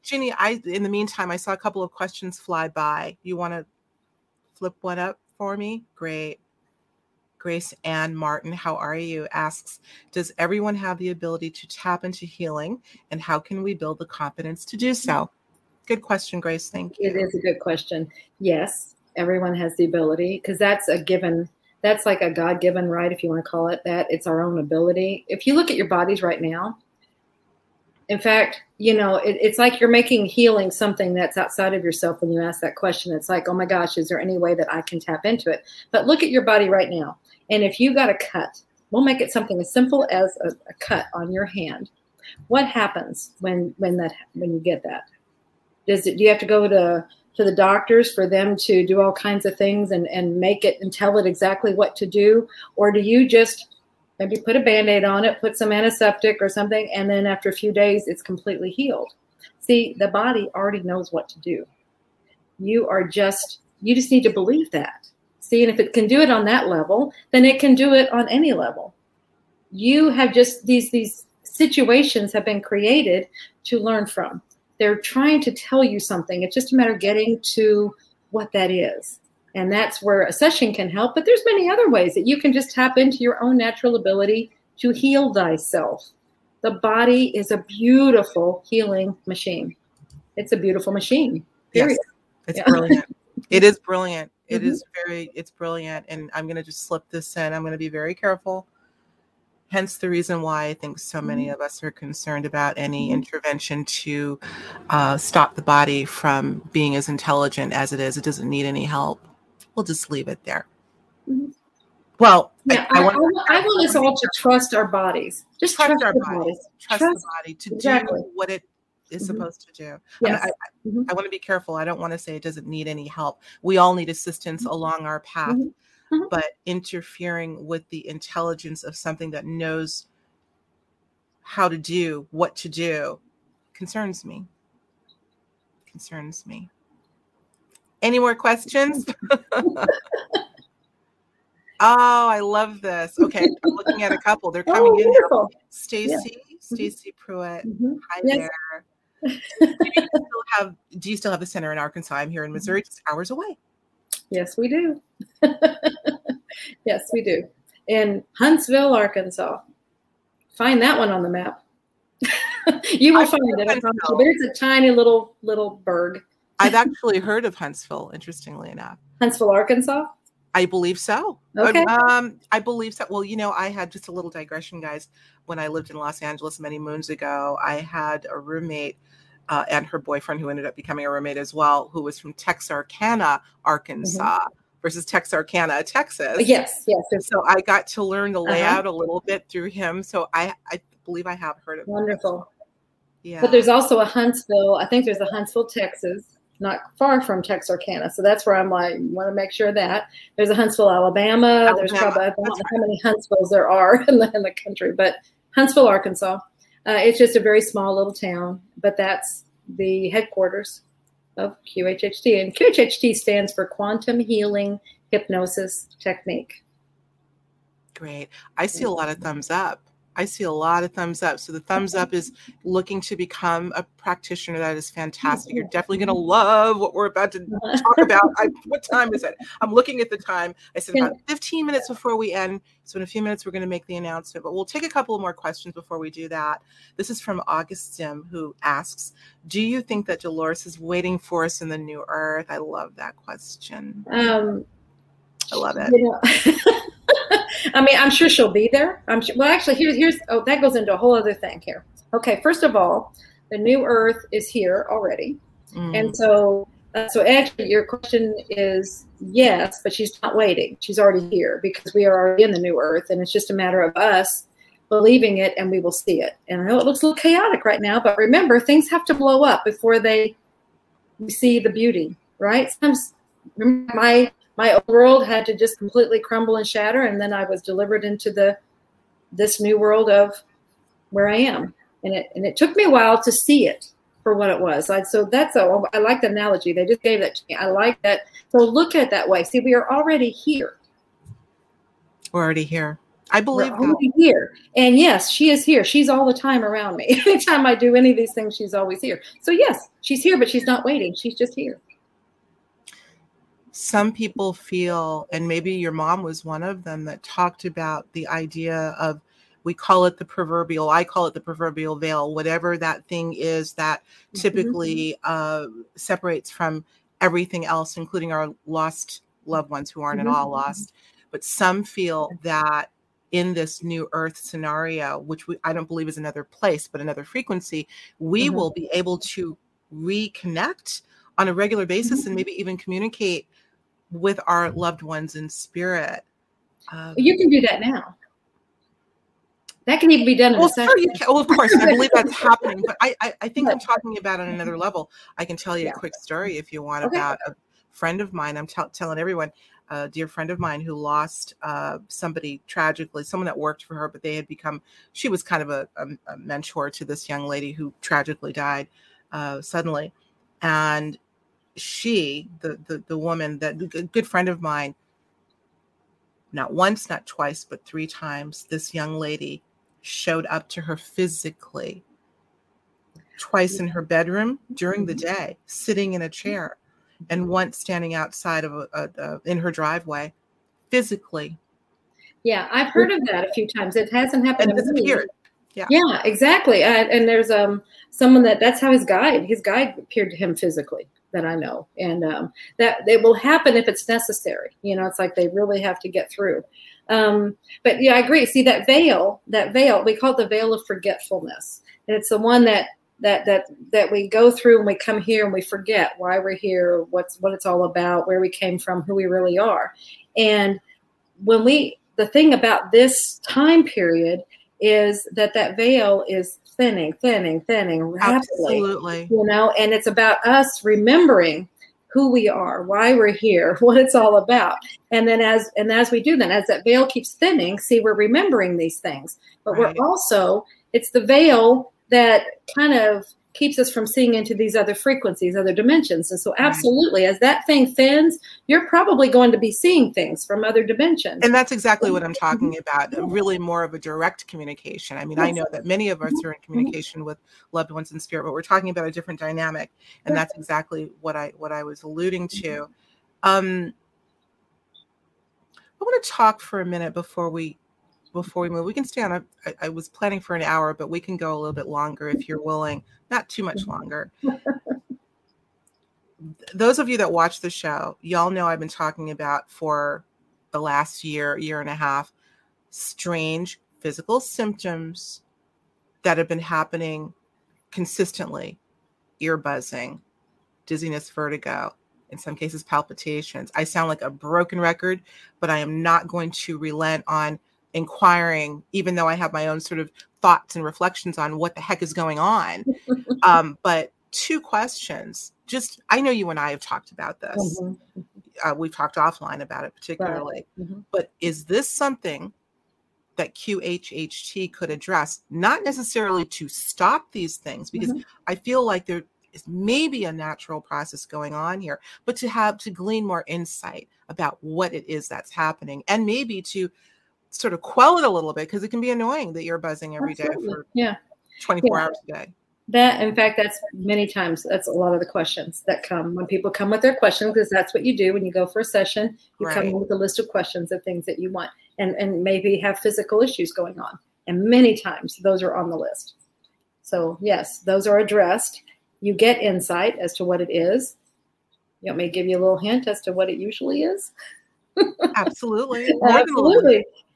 Jeannie, in the meantime, I saw a couple of questions fly by. You want to flip one up for me? Great. Grace Ann Martin, how are you? Asks, does everyone have the ability to tap into healing, and how can we build the confidence to do so? Good question, Grace. Thank you. It is a good question. Yes, everyone has the ability, because that's a given. That's like a God-given right, if you want to call it that. It's our own ability. If you look at your bodies right now, in fact, you know, it's like you're making healing something that's outside of yourself when you ask that question. It's like, oh my gosh, is there any way that I can tap into it? But look at your body right now. And if you got a cut, we'll make it something as simple as a cut on your hand. What happens when you get that? Do you have to go to the doctors for them to do all kinds of things and make it and tell it exactly what to do? Or do you just maybe put a Band-Aid on it, put some antiseptic or something, and then after a few days, it's completely healed? See, the body already knows what to do. You just need to believe that. See, and if it can do it on that level, then it can do it on any level. You have just, these situations have been created to learn from. They're trying to tell you something. It's just a matter of getting to what that is. And that's where a session can help. But there's many other ways that you can just tap into your own natural ability to heal thyself. The body is a beautiful healing machine. It's a beautiful machine. Period. Yes, it's brilliant. It is brilliant. It is it's brilliant. And I'm going to just slip this in. I'm going to be very careful. Hence the reason why I think so many of us are concerned about any intervention to stop the body from being as intelligent as it is. It doesn't need any help. We'll just leave it there. Well, yeah, I want us all to trust our bodies. Just trust our bodies. Trust the body to do what it is supposed to do. Yes. I want to be careful. I don't want to say it doesn't need any help. We all need assistance along our path. But interfering with the intelligence of something that knows how to do, what to do, concerns me. Any more questions? Oh, I love this. Okay, I'm looking at a couple. They're coming in now. Stacy Pruitt. Hi there. Do you still have the center in Arkansas? I'm here in Missouri, just hours away. Yes, we do. Yes, we do. In Huntsville, Arkansas. Find that one on the map. You will find it. It's a tiny little burg. I've actually heard of Huntsville, interestingly enough. Huntsville, Arkansas? I believe so. Okay. I believe so. Well, you know, I had just a little digression, guys. When I lived in Los Angeles many moons ago, I had a roommate and her boyfriend, who ended up becoming a roommate as well, who was from Texarkana, Arkansas, versus Texarkana, Texas. Yes. And so I got to learn the layout a little bit through him. So I believe I have heard of it. Wonderful. Yeah. But there's also a Huntsville. I think there's a Huntsville, Texas, not far from Texarkana. So that's where I'm like, want to make sure of that. There's a Huntsville, Alabama. There's probably, I don't know how many Huntsvilles there are in the country, but Huntsville, Arkansas. It's just a very small little town, but that's the headquarters of QHHT. And QHHT stands for Quantum Healing Hypnosis Technique. Great. I see a lot of thumbs up. So the thumbs up is looking to become a practitioner. That is fantastic. You're definitely going to love what we're about to talk about. What time is it? I'm looking at the time. I said about 15 minutes before we end. So in a few minutes, we're going to make the announcement, but we'll take a couple more questions before we do that. This is from August Sim, who asks, do you think that Dolores is waiting for us in the new earth? I love that question. I love it. I mean, I'm sure she'll be there. Well, actually, here's that goes into a whole other thing here. Okay, first of all, the new earth is here already. And so actually your question is yes, but she's not waiting. She's already here because we are already in the new earth, and it's just a matter of us believing it, and we will see it. And I know it looks a little chaotic right now, but remember, things have to blow up before we see the beauty, right? Sometimes my old world had to just completely crumble and shatter, and then I was delivered into this new world of where I am. And it took me a while to see it for what it was. I like the analogy. They just gave that to me. I like that. So look at it that way. See, we are already here. We're already here. I believe we're already here. And yes, she is here. She's all the time around me. Anytime I do any of these things, she's always here. So yes, she's here, but she's not waiting. She's just here. Some people feel, and maybe your mom was one of them, that talked about the idea of, I call it the proverbial veil, whatever that thing is that typically separates from everything else, including our lost loved ones who aren't at all lost. But some feel that in this new earth scenario, which I don't believe is another place, but another frequency, we will be able to reconnect on a regular basis and maybe even communicate with our loved ones in spirit. You can do that now. That can even be done in a second. Well, of course, I believe that's happening. But I think I'm talking about on another level. I can tell you a quick story if you want about a friend of mine. I'm telling everyone, a dear friend of mine who lost somebody tragically, someone that worked for her, but she was kind of a mentor to this young lady who tragically died suddenly. And she, the woman, a good friend of mine, not once, not twice, but three times, this young lady showed up to her physically, twice in her bedroom during the day, sitting in a chair, and once standing outside of in her driveway, physically. Yeah, I've heard of that a few times. It hasn't happened. And disappeared. Yeah, exactly. And there's someone that's how his guide appeared to him physically, that I know, and that it will happen if it's necessary. You know, it's like they really have to get through. But yeah, I agree. See, that veil, we call it the veil of forgetfulness. And it's the one that we go through when we come here and we forget why we're here, what it's all about, where we came from, who we really are. And the thing about this time period is that veil is thinning rapidly. Absolutely. You know, and it's about us remembering who we are, why we're here, what it's all about. And then as we do that, as that veil keeps thinning, see, we're remembering these things. But we're also, it's the veil that kind of keeps us from seeing into these other frequencies, other dimensions. And so absolutely, as that thing thins, you're probably going to be seeing things from other dimensions. And that's exactly what I'm talking about, really more of a direct communication. I mean, I know that many of us are in communication with loved ones in spirit, but we're talking about a different dynamic. And that's exactly what I was alluding to. I want to talk for a minute before we move. We can stay on. I was planning for an hour, but we can go a little bit longer if you're willing. Not too much longer. Those of you that watch the show, y'all know I've been talking about for the last year and a half, strange physical symptoms that have been happening consistently. Ear buzzing, dizziness, vertigo, in some cases palpitations. I sound like a broken record, but I am not going to relent on inquiring, even though I have my own sort of thoughts and reflections on what the heck is going on. But two questions. Just, I know you and I have talked about this. We've talked offline about it particularly. But is this something that QHHT could address? Not necessarily to stop these things, because I feel like there is maybe a natural process going on here, but to glean more insight about what it is that's happening, and maybe to sort of quell it a little bit, because it can be annoying that you're buzzing every day for 24 hours a day. That, in fact, that's many times, that's a lot of the questions that come when people come with their questions, because that's what you do when you go for a session. You come with a list of questions of things that you want, and maybe have physical issues going on. And many times those are on the list. So yes, those are addressed. You get insight as to what it is. You want me to give you a little hint as to what it usually is? Absolutely.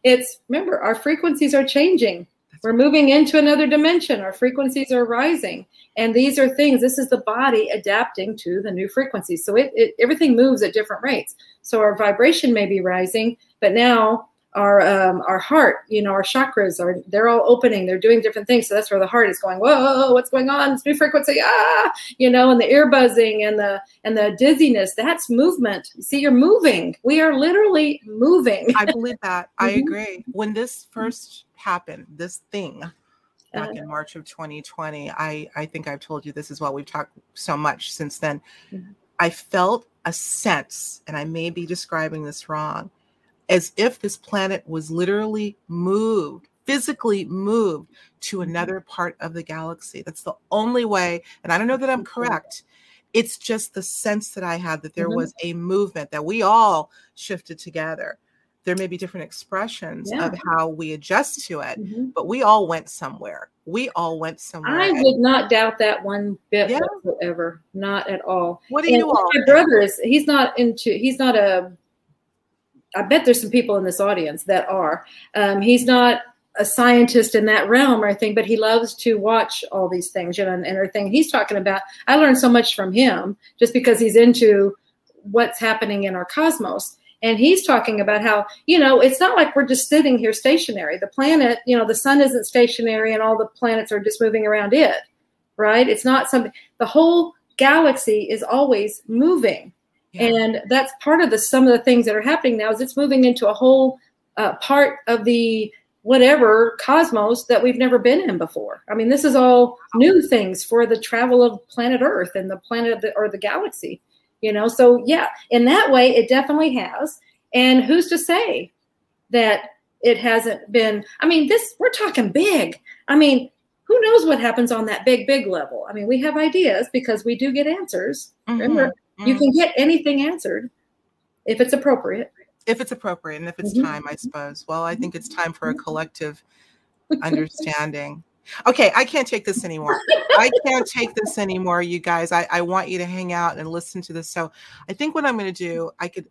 It's, remember, our frequencies are changing. We're moving into another dimension. Our frequencies are rising. And these are things, this is the body adapting to the new frequencies. So everything moves at different rates. So our vibration may be rising, but now our heart, our chakras they're all opening, they're doing different things. So that's where the heart is going, whoa, what's going on? It's new frequency, and the ear buzzing and the dizziness, that's movement. See, you're moving. We are literally moving. I believe that. I agree. When this first happened, this thing back in March of 2020, I think I've told you this as well. We've talked so much since then. Mm-hmm. I felt a sense, and I may be describing this wrong, as if this planet was literally moved, physically moved to another part of the galaxy. That's the only way. And I don't know that I'm correct. It's just the sense that I had that there was a movement, that we all shifted together. There may be different expressions of how we adjust to it, but we all went somewhere. I would not doubt that one bit whatsoever. Not at all. What do you all? My brother is, I bet there's some people in this audience that are. He's not a scientist in that realm or anything, but he loves to watch all these things, and everything he's talking about. I learned so much from him just because he's into what's happening in our cosmos. And he's talking about how, it's not like we're just sitting here stationary. The planet, the sun isn't stationary and all the planets are just moving around it, right? It's not something, the whole galaxy is always moving. Yeah. And that's part of some of the things that are happening now is it's moving into a whole part of the whatever cosmos that we've never been in before. I mean, this is all new things for the travel of planet Earth and the planet or the galaxy, So, yeah, in that way, it definitely has. And who's to say that it hasn't been? I mean, we're talking big. I mean, who knows what happens on that big, big level? I mean, we have ideas because we do get answers. Mm-hmm. Remember? You can get anything answered if it's appropriate. If it's appropriate and if it's time, I suppose. Well, I think it's time for a collective understanding. Okay, I can't take this anymore. You guys. I want you to hang out and listen to this. So I think what I'm going to do, I put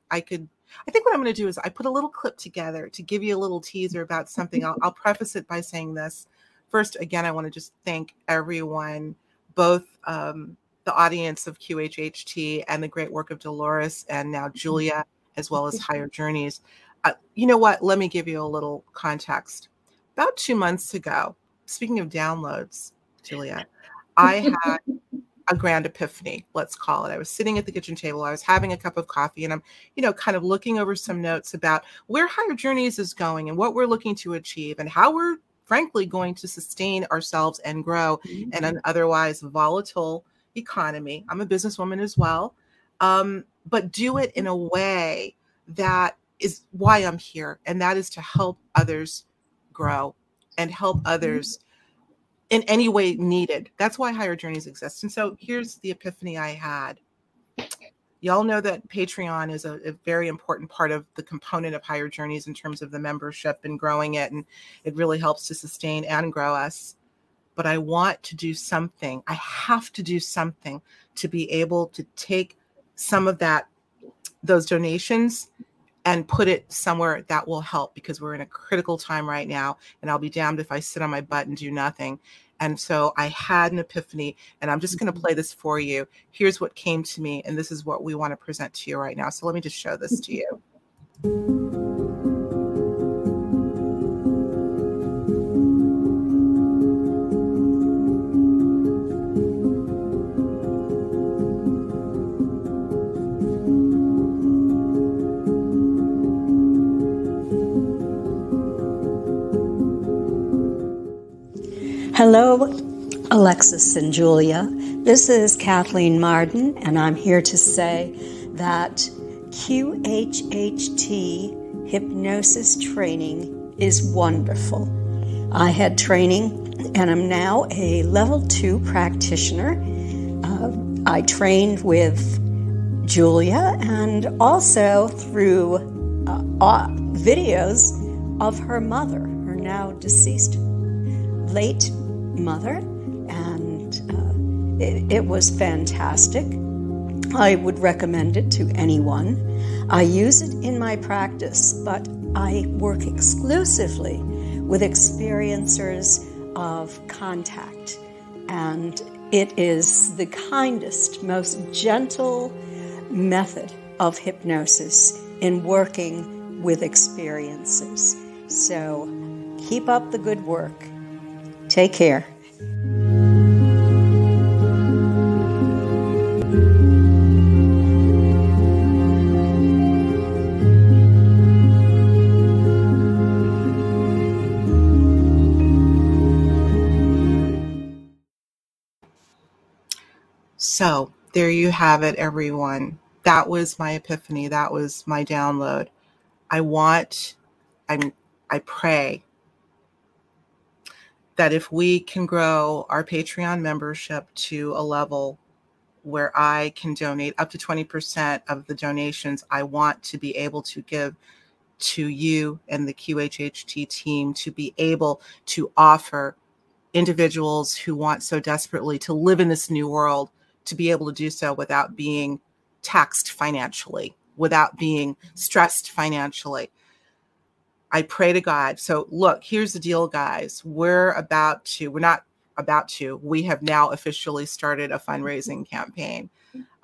a little clip together to give you a little teaser about something. I'll preface it by saying this. First, again, I want to just thank everyone, both the audience of QHHT and the great work of Dolores and now Julia, as well as Higher Journeys. You know what? Let me give you a little context. About 2 months ago, speaking of downloads, Julia, I had a grand epiphany, let's call it. I was sitting at the kitchen table. I was having a cup of coffee and I'm, kind of looking over some notes about where Higher Journeys is going and what we're looking to achieve and how we're, frankly, going to sustain ourselves and grow in an otherwise volatile economy. I'm a businesswoman as well, but do it in a way that is why I'm here, and that is to help others grow and help others in any way needed. That's why Higher Journeys exist. And so here's the epiphany I had. Y'all know that Patreon is a very important part of the component of Higher Journeys in terms of the membership and growing it, and it really helps to sustain and grow us. But I want to do something. I have to do something to be able to take some of those donations and put it somewhere that will help, because we're in a critical time right now. And I'll be damned if I sit on my butt and do nothing. And so I had an epiphany, and I'm just going to play this for you. Here's what came to me, and this is what we want to present to you right now. So let me just show this to you. Hello, Alexis and Julia. This is Kathleen Marden, and I'm here to say that QHHT hypnosis training is wonderful. I had training, and I'm now a level 2 practitioner. I trained with Julia and also through videos of her mother, her now deceased late mother, and it was fantastic. I would recommend it to anyone. I use it in my practice, but I work exclusively with experiencers of contact, and it is the kindest, most gentle method of hypnosis in working with experiences. So keep up the good work. Take care. So there you have it, everyone. That was my epiphany. That was my download. I pray that if we can grow our Patreon membership to a level where I can donate up to 20% of the donations, I want to be able to give to you and the QHHT team to be able to offer individuals who want so desperately to live in this new world to be able to do so without being taxed financially, without being stressed financially. I pray to God. So look, here's the deal, guys. We have now officially started a fundraising campaign.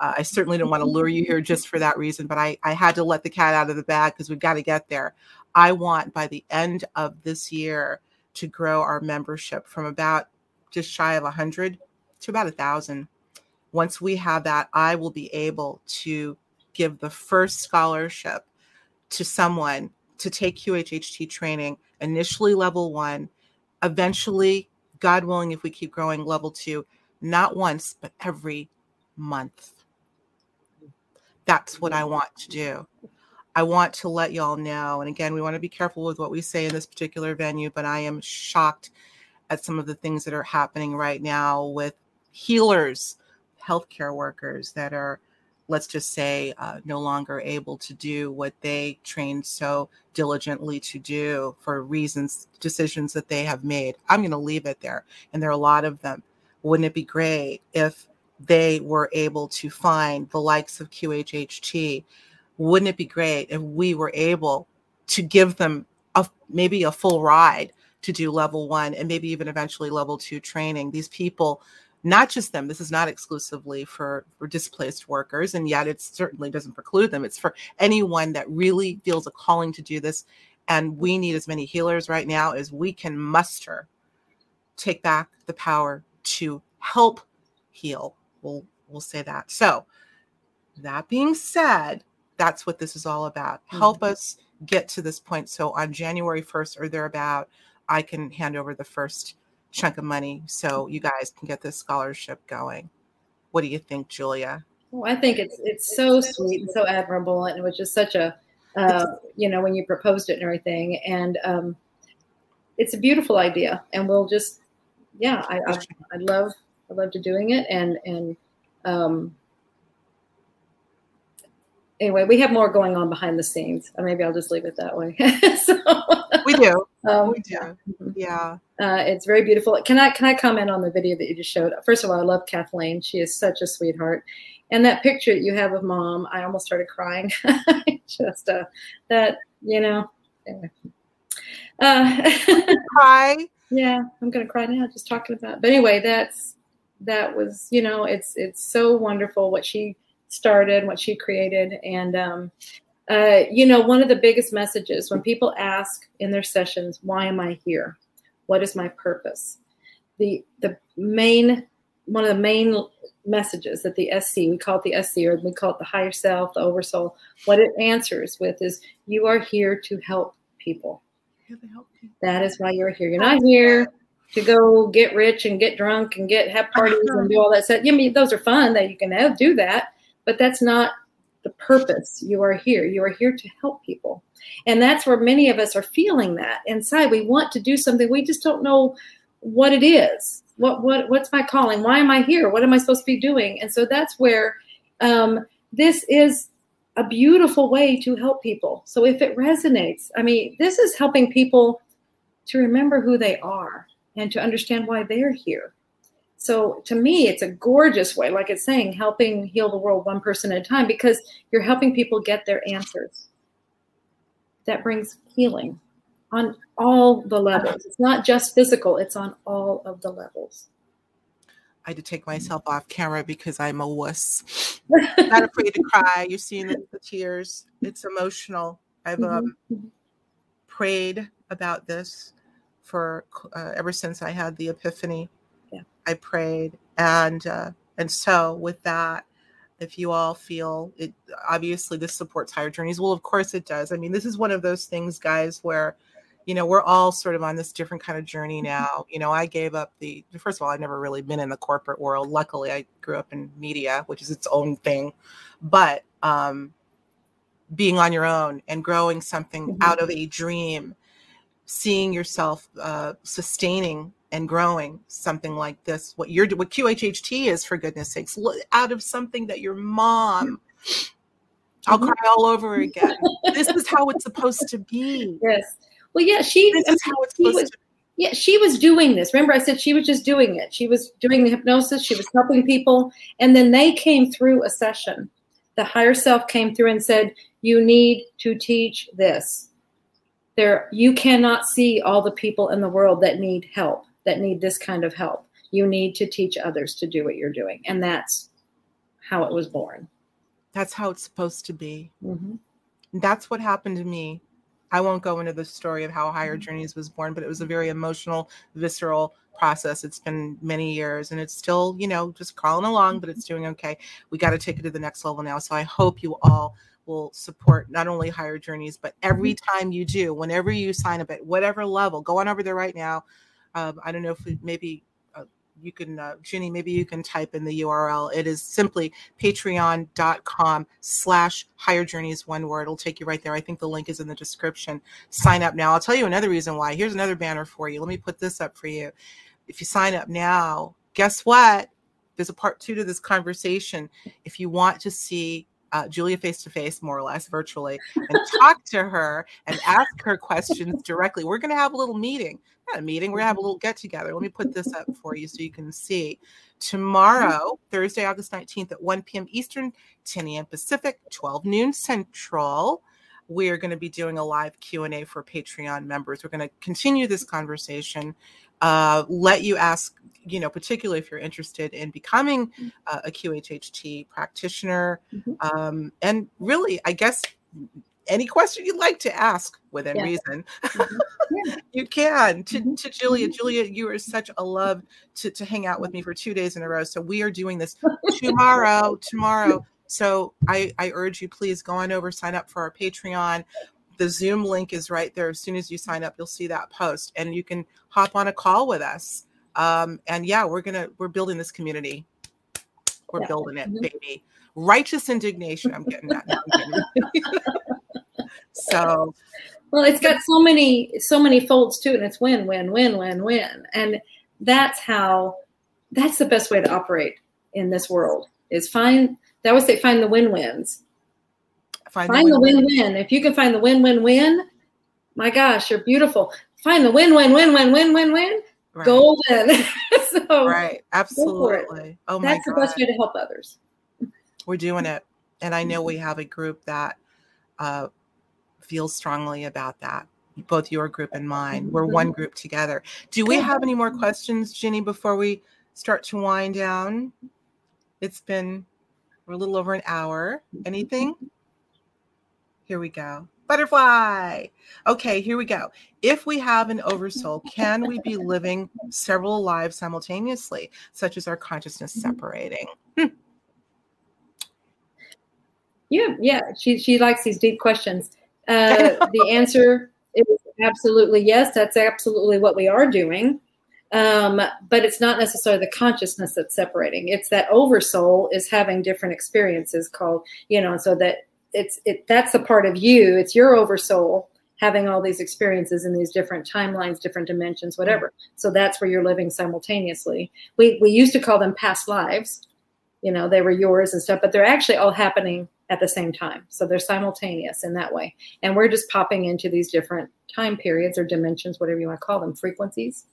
I certainly didn't want to lure you here just for that reason, but I had to let the cat out of the bag because we've got to get there. I want by the end of this year to grow our membership from about just shy of 100 to about 1,000. Once we have that, I will be able to give the first scholarship to someone to take QHHT training, initially level 1, eventually, God willing, if we keep growing, level 2, not once, but every month. That's what I want to do. I want to let y'all know, and again, we want to be careful with what we say in this particular venue, but I am shocked at some of the things that are happening right now with healers, healthcare workers that are, let's just say, no longer able to do what they trained so diligently to do for reasons, decisions that they have made. I'm going to leave it there. And there are a lot of them. Wouldn't it be great if they were able to find the likes of QHHT? Wouldn't it be great if we were able to give them maybe a full ride to do level 1 and maybe even eventually level 2 training? These people, not just them, this is not exclusively for displaced workers, and yet it certainly doesn't preclude them. It's for anyone that really feels a calling to do this. And we need as many healers right now as we can muster. Take back the power to help heal. We'll say that. So that being said, that's what this is all about. Help us get to this point. So on January 1st or thereabout, I can hand over the first chunk of money so you guys can get this scholarship going. What do you think, Julia? Well, I think it's so sweet and so admirable, and it was just such a when you proposed it and everything, and it's a beautiful idea, and we'll just I love to doing it, and anyway, we have more going on behind the scenes. Maybe I'll just leave it that way. So, we do. We do. Yeah. It's very beautiful. Can I comment on the video that you just showed? First of all, I love Kathleen. She is such a sweetheart. And that picture that you have of Mom, I almost started crying. Just anyway. Cry? Yeah, I'm going to cry now just talking about it. But anyway, that was, it's so wonderful what she started, what she created. And, one of the biggest messages when people ask in their sessions, why am I here? What is my purpose? One of the main messages that the SC, we call it the SC, or we call it the higher self, the oversoul, what it answers with is you are here to help people. That is why you're here. You're not here to go get rich and get drunk and have parties and do all that stuff. Those are fun that you can do that, but that's not the purpose. You are here. You are here to help people. And that's where many of us are feeling that inside. We want to do something. We just don't know what it is. What's my calling? Why am I here? What am I supposed to be doing? And so that's where this is a beautiful way to help people. So if it resonates, this is helping people to remember who they are and to understand why they're here. So to me, it's a gorgeous way, like it's saying, helping heal the world one person at a time, because you're helping people get their answers. That brings healing on all the levels. It's not just physical. It's on all of the levels. I had to take myself off camera because I'm a wuss. Not afraid to cry. You're seeing the tears. It's emotional. I've prayed about this for ever since I had the epiphany. Yeah. I prayed, and so with that, if you all feel it, obviously this supports Higher Journeys. Well, of course it does. I mean, this is one of those things, guys, where, you know, we're all sort of on this different kind of journey now. You know, I gave up the, first of all, I've never really been in the corporate world. Luckily, I grew up in media, which is its own thing. But being on your own and growing something out of a dream, seeing yourself sustaining and growing something like this, what QHHT is, for goodness sakes, out of something that your mom, I'll cry all over again. This is how it's supposed to be. Yes. Well, yeah, she was doing this. Remember, I said she was just doing it. She was doing the hypnosis. She was helping people. And then they came through a session. The higher self came through and said, you need to teach this. You cannot see all the people in the world that need help, that need this kind of help. You need to teach others to do what you're doing. And that's how it was born. That's how it's supposed to be. Mm-hmm. That's what happened to me. I won't go into the story of how Higher Journeys was born, but it was a very emotional, visceral process. It's been many years and it's still, you know, just crawling along, but it's doing okay. We got to take it to the next level now. So I hope you all will support not only Higher Journeys, but every time you do, whenever you sign up at whatever level, go on over there right now. I don't know if you can, Ginny, maybe you can type in the URL. It is simply patreon.com/higherjourneys, one word. It'll take you right there. I think the link is in the description. Sign up now. I'll tell you another reason why. Here's another banner for you. Let me put this up for you. If you sign up now, guess what? There's a part 2 to this conversation. If you want to see Julia face-to-face, more or less, virtually, and talk to her and ask her questions directly, we're going to have a little meeting. Not a meeting. We're going to have a little get-together. Let me put this up for you so you can see. Tomorrow, Thursday, August 19th at 1 p.m. Eastern, 10 a.m. Pacific, 12 noon Central, we are going to be doing a live Q&A for Patreon members. We're going to continue this conversation, let you ask, you know, particularly if you're interested in becoming a QHHT practitioner. And really, I guess, any question you'd like to ask within reason, you can to Julia. Julia, you are such a love to hang out with me for 2 days in a row. So we are doing this tomorrow. So I urge you, please go on over, sign up for our Patreon. The Zoom link is right there. As soon as you sign up, you'll see that post and you can hop on a call with us. And yeah, we're building this community. We're building it, baby. Righteous indignation. I'm getting that. So. Well, it's got so many folds to it. And it's win, win, win, win, win. And that's the best way to operate in this world is find the win-wins. Find the win-win. If you can find the win-win-win, my gosh, you're beautiful. Find the win-win-win-win-win-win-win. Right. Golden. So right. Absolutely. Oh my God. That's the best way to help others. We're doing it. And I know we have a group that feels strongly about that. Both your group and mine. We're one group together. Do we have any more questions, Ginny, before we start to wind down? It's been a little over an hour. Anything? Here we go. Butterfly. Okay, here we go. If we have an oversoul, can we be living several lives simultaneously, such as our consciousness separating? Yeah. She likes these deep questions. The answer is absolutely yes. That's absolutely what we are doing. But it's not necessarily the consciousness that's separating. It's that oversoul is having different experiences called, you know, so that that's a part of you. It's your oversoul having all these experiences in these different timelines, different dimensions, whatever. So that's where you're living simultaneously. We used to call them past lives. You know, they were yours and stuff, but they're actually all happening at the same time. So they're simultaneous in that way. And we're just popping into these different time periods or dimensions, whatever you want to call them, frequencies.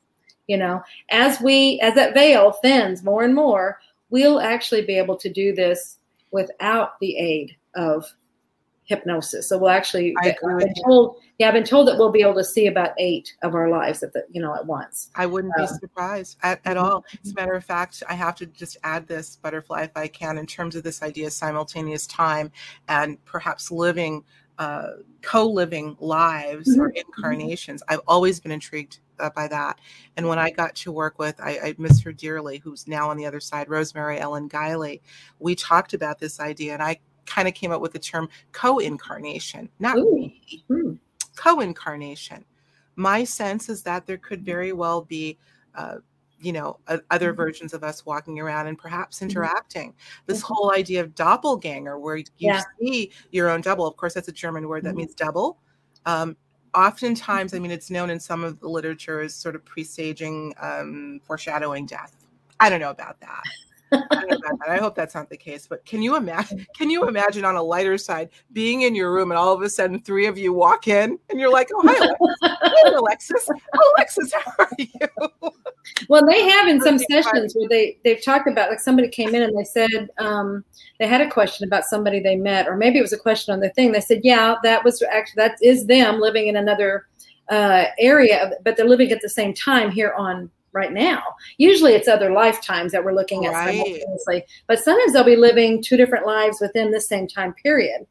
You know, as that veil thins more and more, we'll actually be able to do this without the aid of hypnosis. So we'll actually, I've been told that we'll be able to see about 8 of our lives at once. I wouldn't be surprised at all. As a matter of fact, I have to just add this, Butterfly, if I can, in terms of this idea of simultaneous time and perhaps living co-living lives or incarnations. I've always been intrigued by that. And when I got to work with, I miss her dearly, who's now on the other side, Rosemary Ellen Guiley, we talked about this idea, and I kind of came up with the term co-incarnation, not me, co-incarnation. My sense is that there could very well be, other versions of us walking around and perhaps interacting. This whole idea of doppelganger, where you see your own double. Of course, that's a German word that means double. Oftentimes, it's known in some of the literature as sort of presaging, foreshadowing death. I don't know about that. I hope that's not the case, but can you imagine on a lighter side being in your room and all of a sudden three of you walk in and you're like, oh, hi, Alexis. Alexis, how are you? Well, they have in some sessions where they've talked about, like, somebody came in and they said they had a question about somebody they met, or maybe it was a question on their thing. They said, yeah, that is them living in another area, but they're living at the same time here on right now. Usually it's other lifetimes that we're looking at simultaneously, but sometimes they'll be living two different lives within the same time period,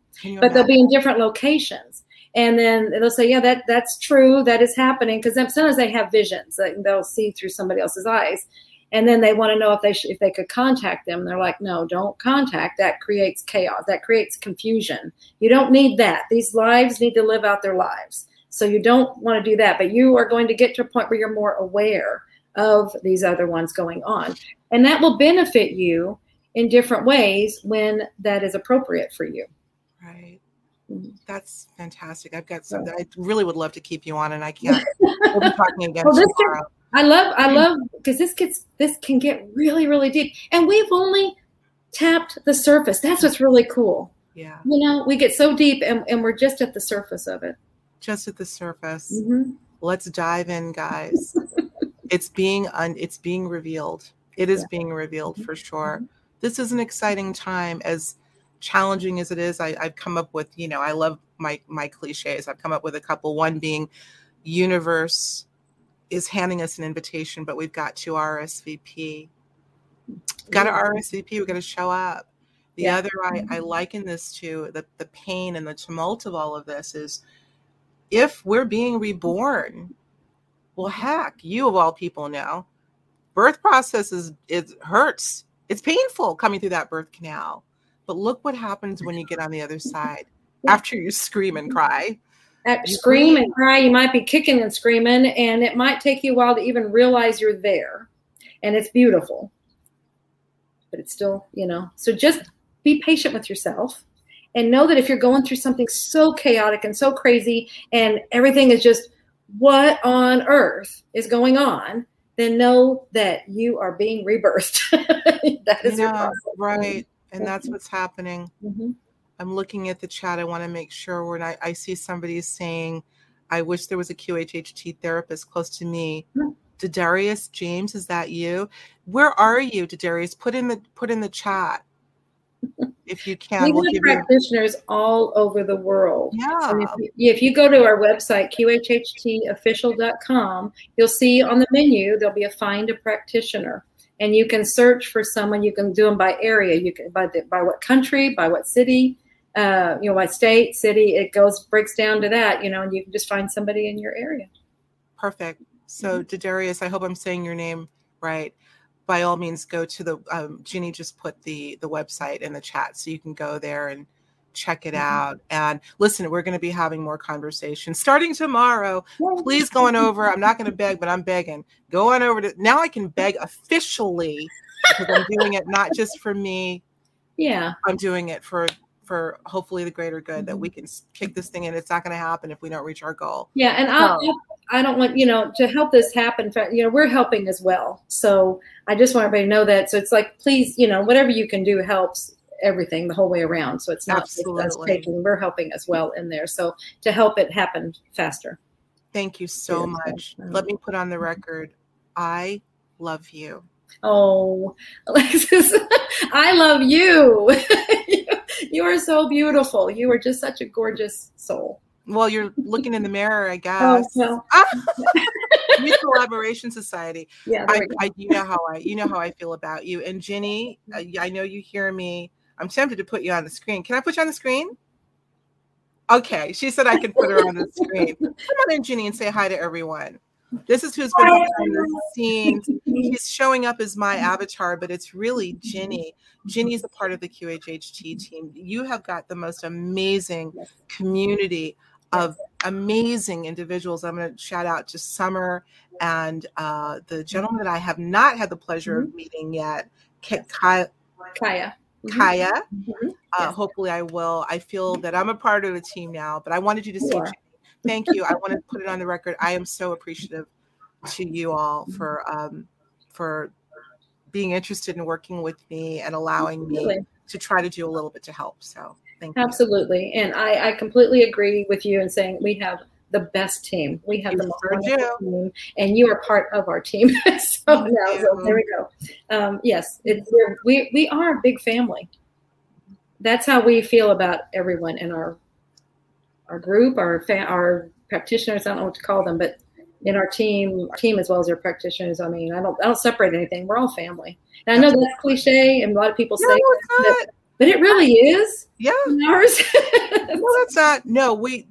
but they'll be in different locations. And then they'll say, yeah, that's true. That is happening. Cause sometimes they have visions, like they'll see through somebody else's eyes. And then they want to know if they could contact them. They're like, no, don't contact. That creates chaos. That creates confusion. You don't need that. These lives need to live out their lives. So you don't want to do that, but you are going to get to a point where you're more aware of these other ones going on. And that will benefit you in different ways when that is appropriate for you. Right. That's fantastic. I've got some that I really would love to keep you on, and I can't. We'll be talking again tomorrow. I love because this can get really, really deep. And we've only tapped the surface. That's what's really cool. Yeah. We get so deep and we're just at the surface of it. Just at the surface. Mm-hmm. Let's dive in, guys. It's being revealed. It is being revealed for sure. Mm-hmm. This is an exciting time, as challenging as it is. I've come up with, I love my cliches. I've come up with a couple, one being universe is handing us an invitation, but we've got to RSVP. We've got to RSVP. We've got to show up. The other, I liken this to the pain and the tumult of all of this is, if we're being reborn, well, heck, you of all people know, birth process hurts. It's painful coming through that birth canal. But look what happens when you get on the other side after you scream and cry. Scream and cry. You might be kicking and screaming, and it might take you a while to even realize you're there. And it's beautiful. But it's still, So just be patient with yourself and know that if you're going through something so chaotic and so crazy and everything is just, what on earth is going on, then know that you are being rebirthed. That is your process. Right. And that's what's happening. Mm-hmm. I'm looking at the chat. I want to make sure when I see somebody saying, I wish there was a QHHT therapist close to me. Mm-hmm. Darius James, is that you? Where are you, Darius? Put in the chat. If you can, we'll give practitioners all over the world. Yeah. So if you go to our website, qhhtofficial.com, you'll see on the menu, there'll be a find a practitioner, and you can search for someone. You can do them by area. You can by what country, by what city, by state, city, it breaks down to that, and you can just find somebody in your area. Perfect. So Darius, I hope I'm saying your name right. By all means, go to the, Ginny just put the website in the chat, so you can go there and check it out. And listen, we're going to be having more conversations starting tomorrow. Please go on over. I'm not going to beg, but I'm begging. Go on over to, now I can beg officially, because I'm doing it not just for me. Yeah. I'm doing it for hopefully the greater good, that we can kick this thing in. It's not going to happen if we don't reach our goal. Yeah. And I don't want, to help this happen, we're helping as well. So I just want everybody to know that. So it's like, please, whatever you can do helps everything the whole way around. So it's not just us taking, we're helping as well in there. So to help it happen faster. Thank you so much. Let me put on the record. I love you. Oh, Alexis, I love you. You are so beautiful. You are just such a gorgeous soul. Well, you're looking in the mirror, I guess. Oh, no. New Collaboration Society. Yeah, you know how I feel about you. And Ginny, I know you hear me. I'm tempted to put you on the screen. Can I put you on the screen? Okay, she said I could put her on the screen. Come on in, Jeannie, and say hi to everyone. This is who's been behind the scenes. She's showing up as my avatar, but it's really Ginny. Ginny's a part of the QHHT team. You have got the most amazing community of amazing individuals. I'm going to shout out to Summer and the gentleman that I have not had the pleasure of meeting yet, Kaya. Kaya. Mm-hmm. Hopefully I will. I feel that I'm a part of the team now, but I wanted you to see. Thank you. I want to put it on the record. I am so appreciative to you all for being interested in working with me and allowing me to try to do a little bit to help. So thank you. Absolutely. And I completely agree with you in saying we have the best team. We have the most team, and you are part of our team. So there we go. Yes, we are a big family. That's how we feel about everyone in our group, our practitioners. I don't know what to call them, but in our team as well as our practitioners. I mean, I don't separate anything. We're all family. And I know that's cliche, and a lot of people say that, but it really is. Yeah. Ours. No, it's not. No, we're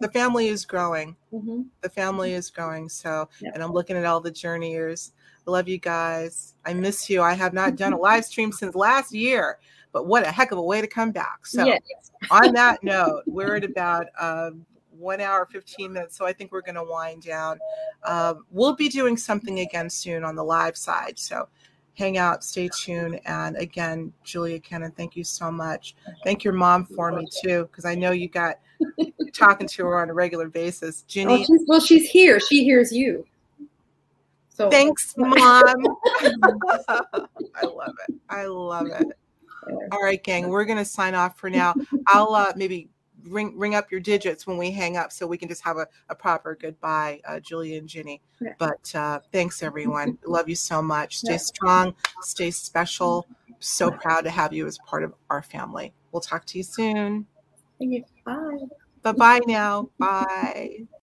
the family is growing. Mm-hmm. The family is growing. So, and I'm looking at all the journeyers. I love you guys. I miss you. I have not done a live stream since last year. But what a heck of a way to come back. So on that note, we're at about 1 hour, 15 minutes. So I think we're going to wind down. We'll be doing something again soon on the live side. So hang out, stay tuned. And again, Julia Cannon, thank you so much. Thank your mom for me too, because I know you got talking to her on a regular basis. Ginny. Well, she's here. She hears you. So thanks, Mom. I love it. I love it. All right, gang, we're going to sign off for now. I'll maybe ring up your digits when we hang up so we can just have a proper goodbye, Julia and Ginny. Yeah. But thanks, everyone. Love you so much. Stay strong. Stay special. So proud to have you as part of our family. We'll talk to you soon. Thank you. Bye. Bye-bye now. Bye.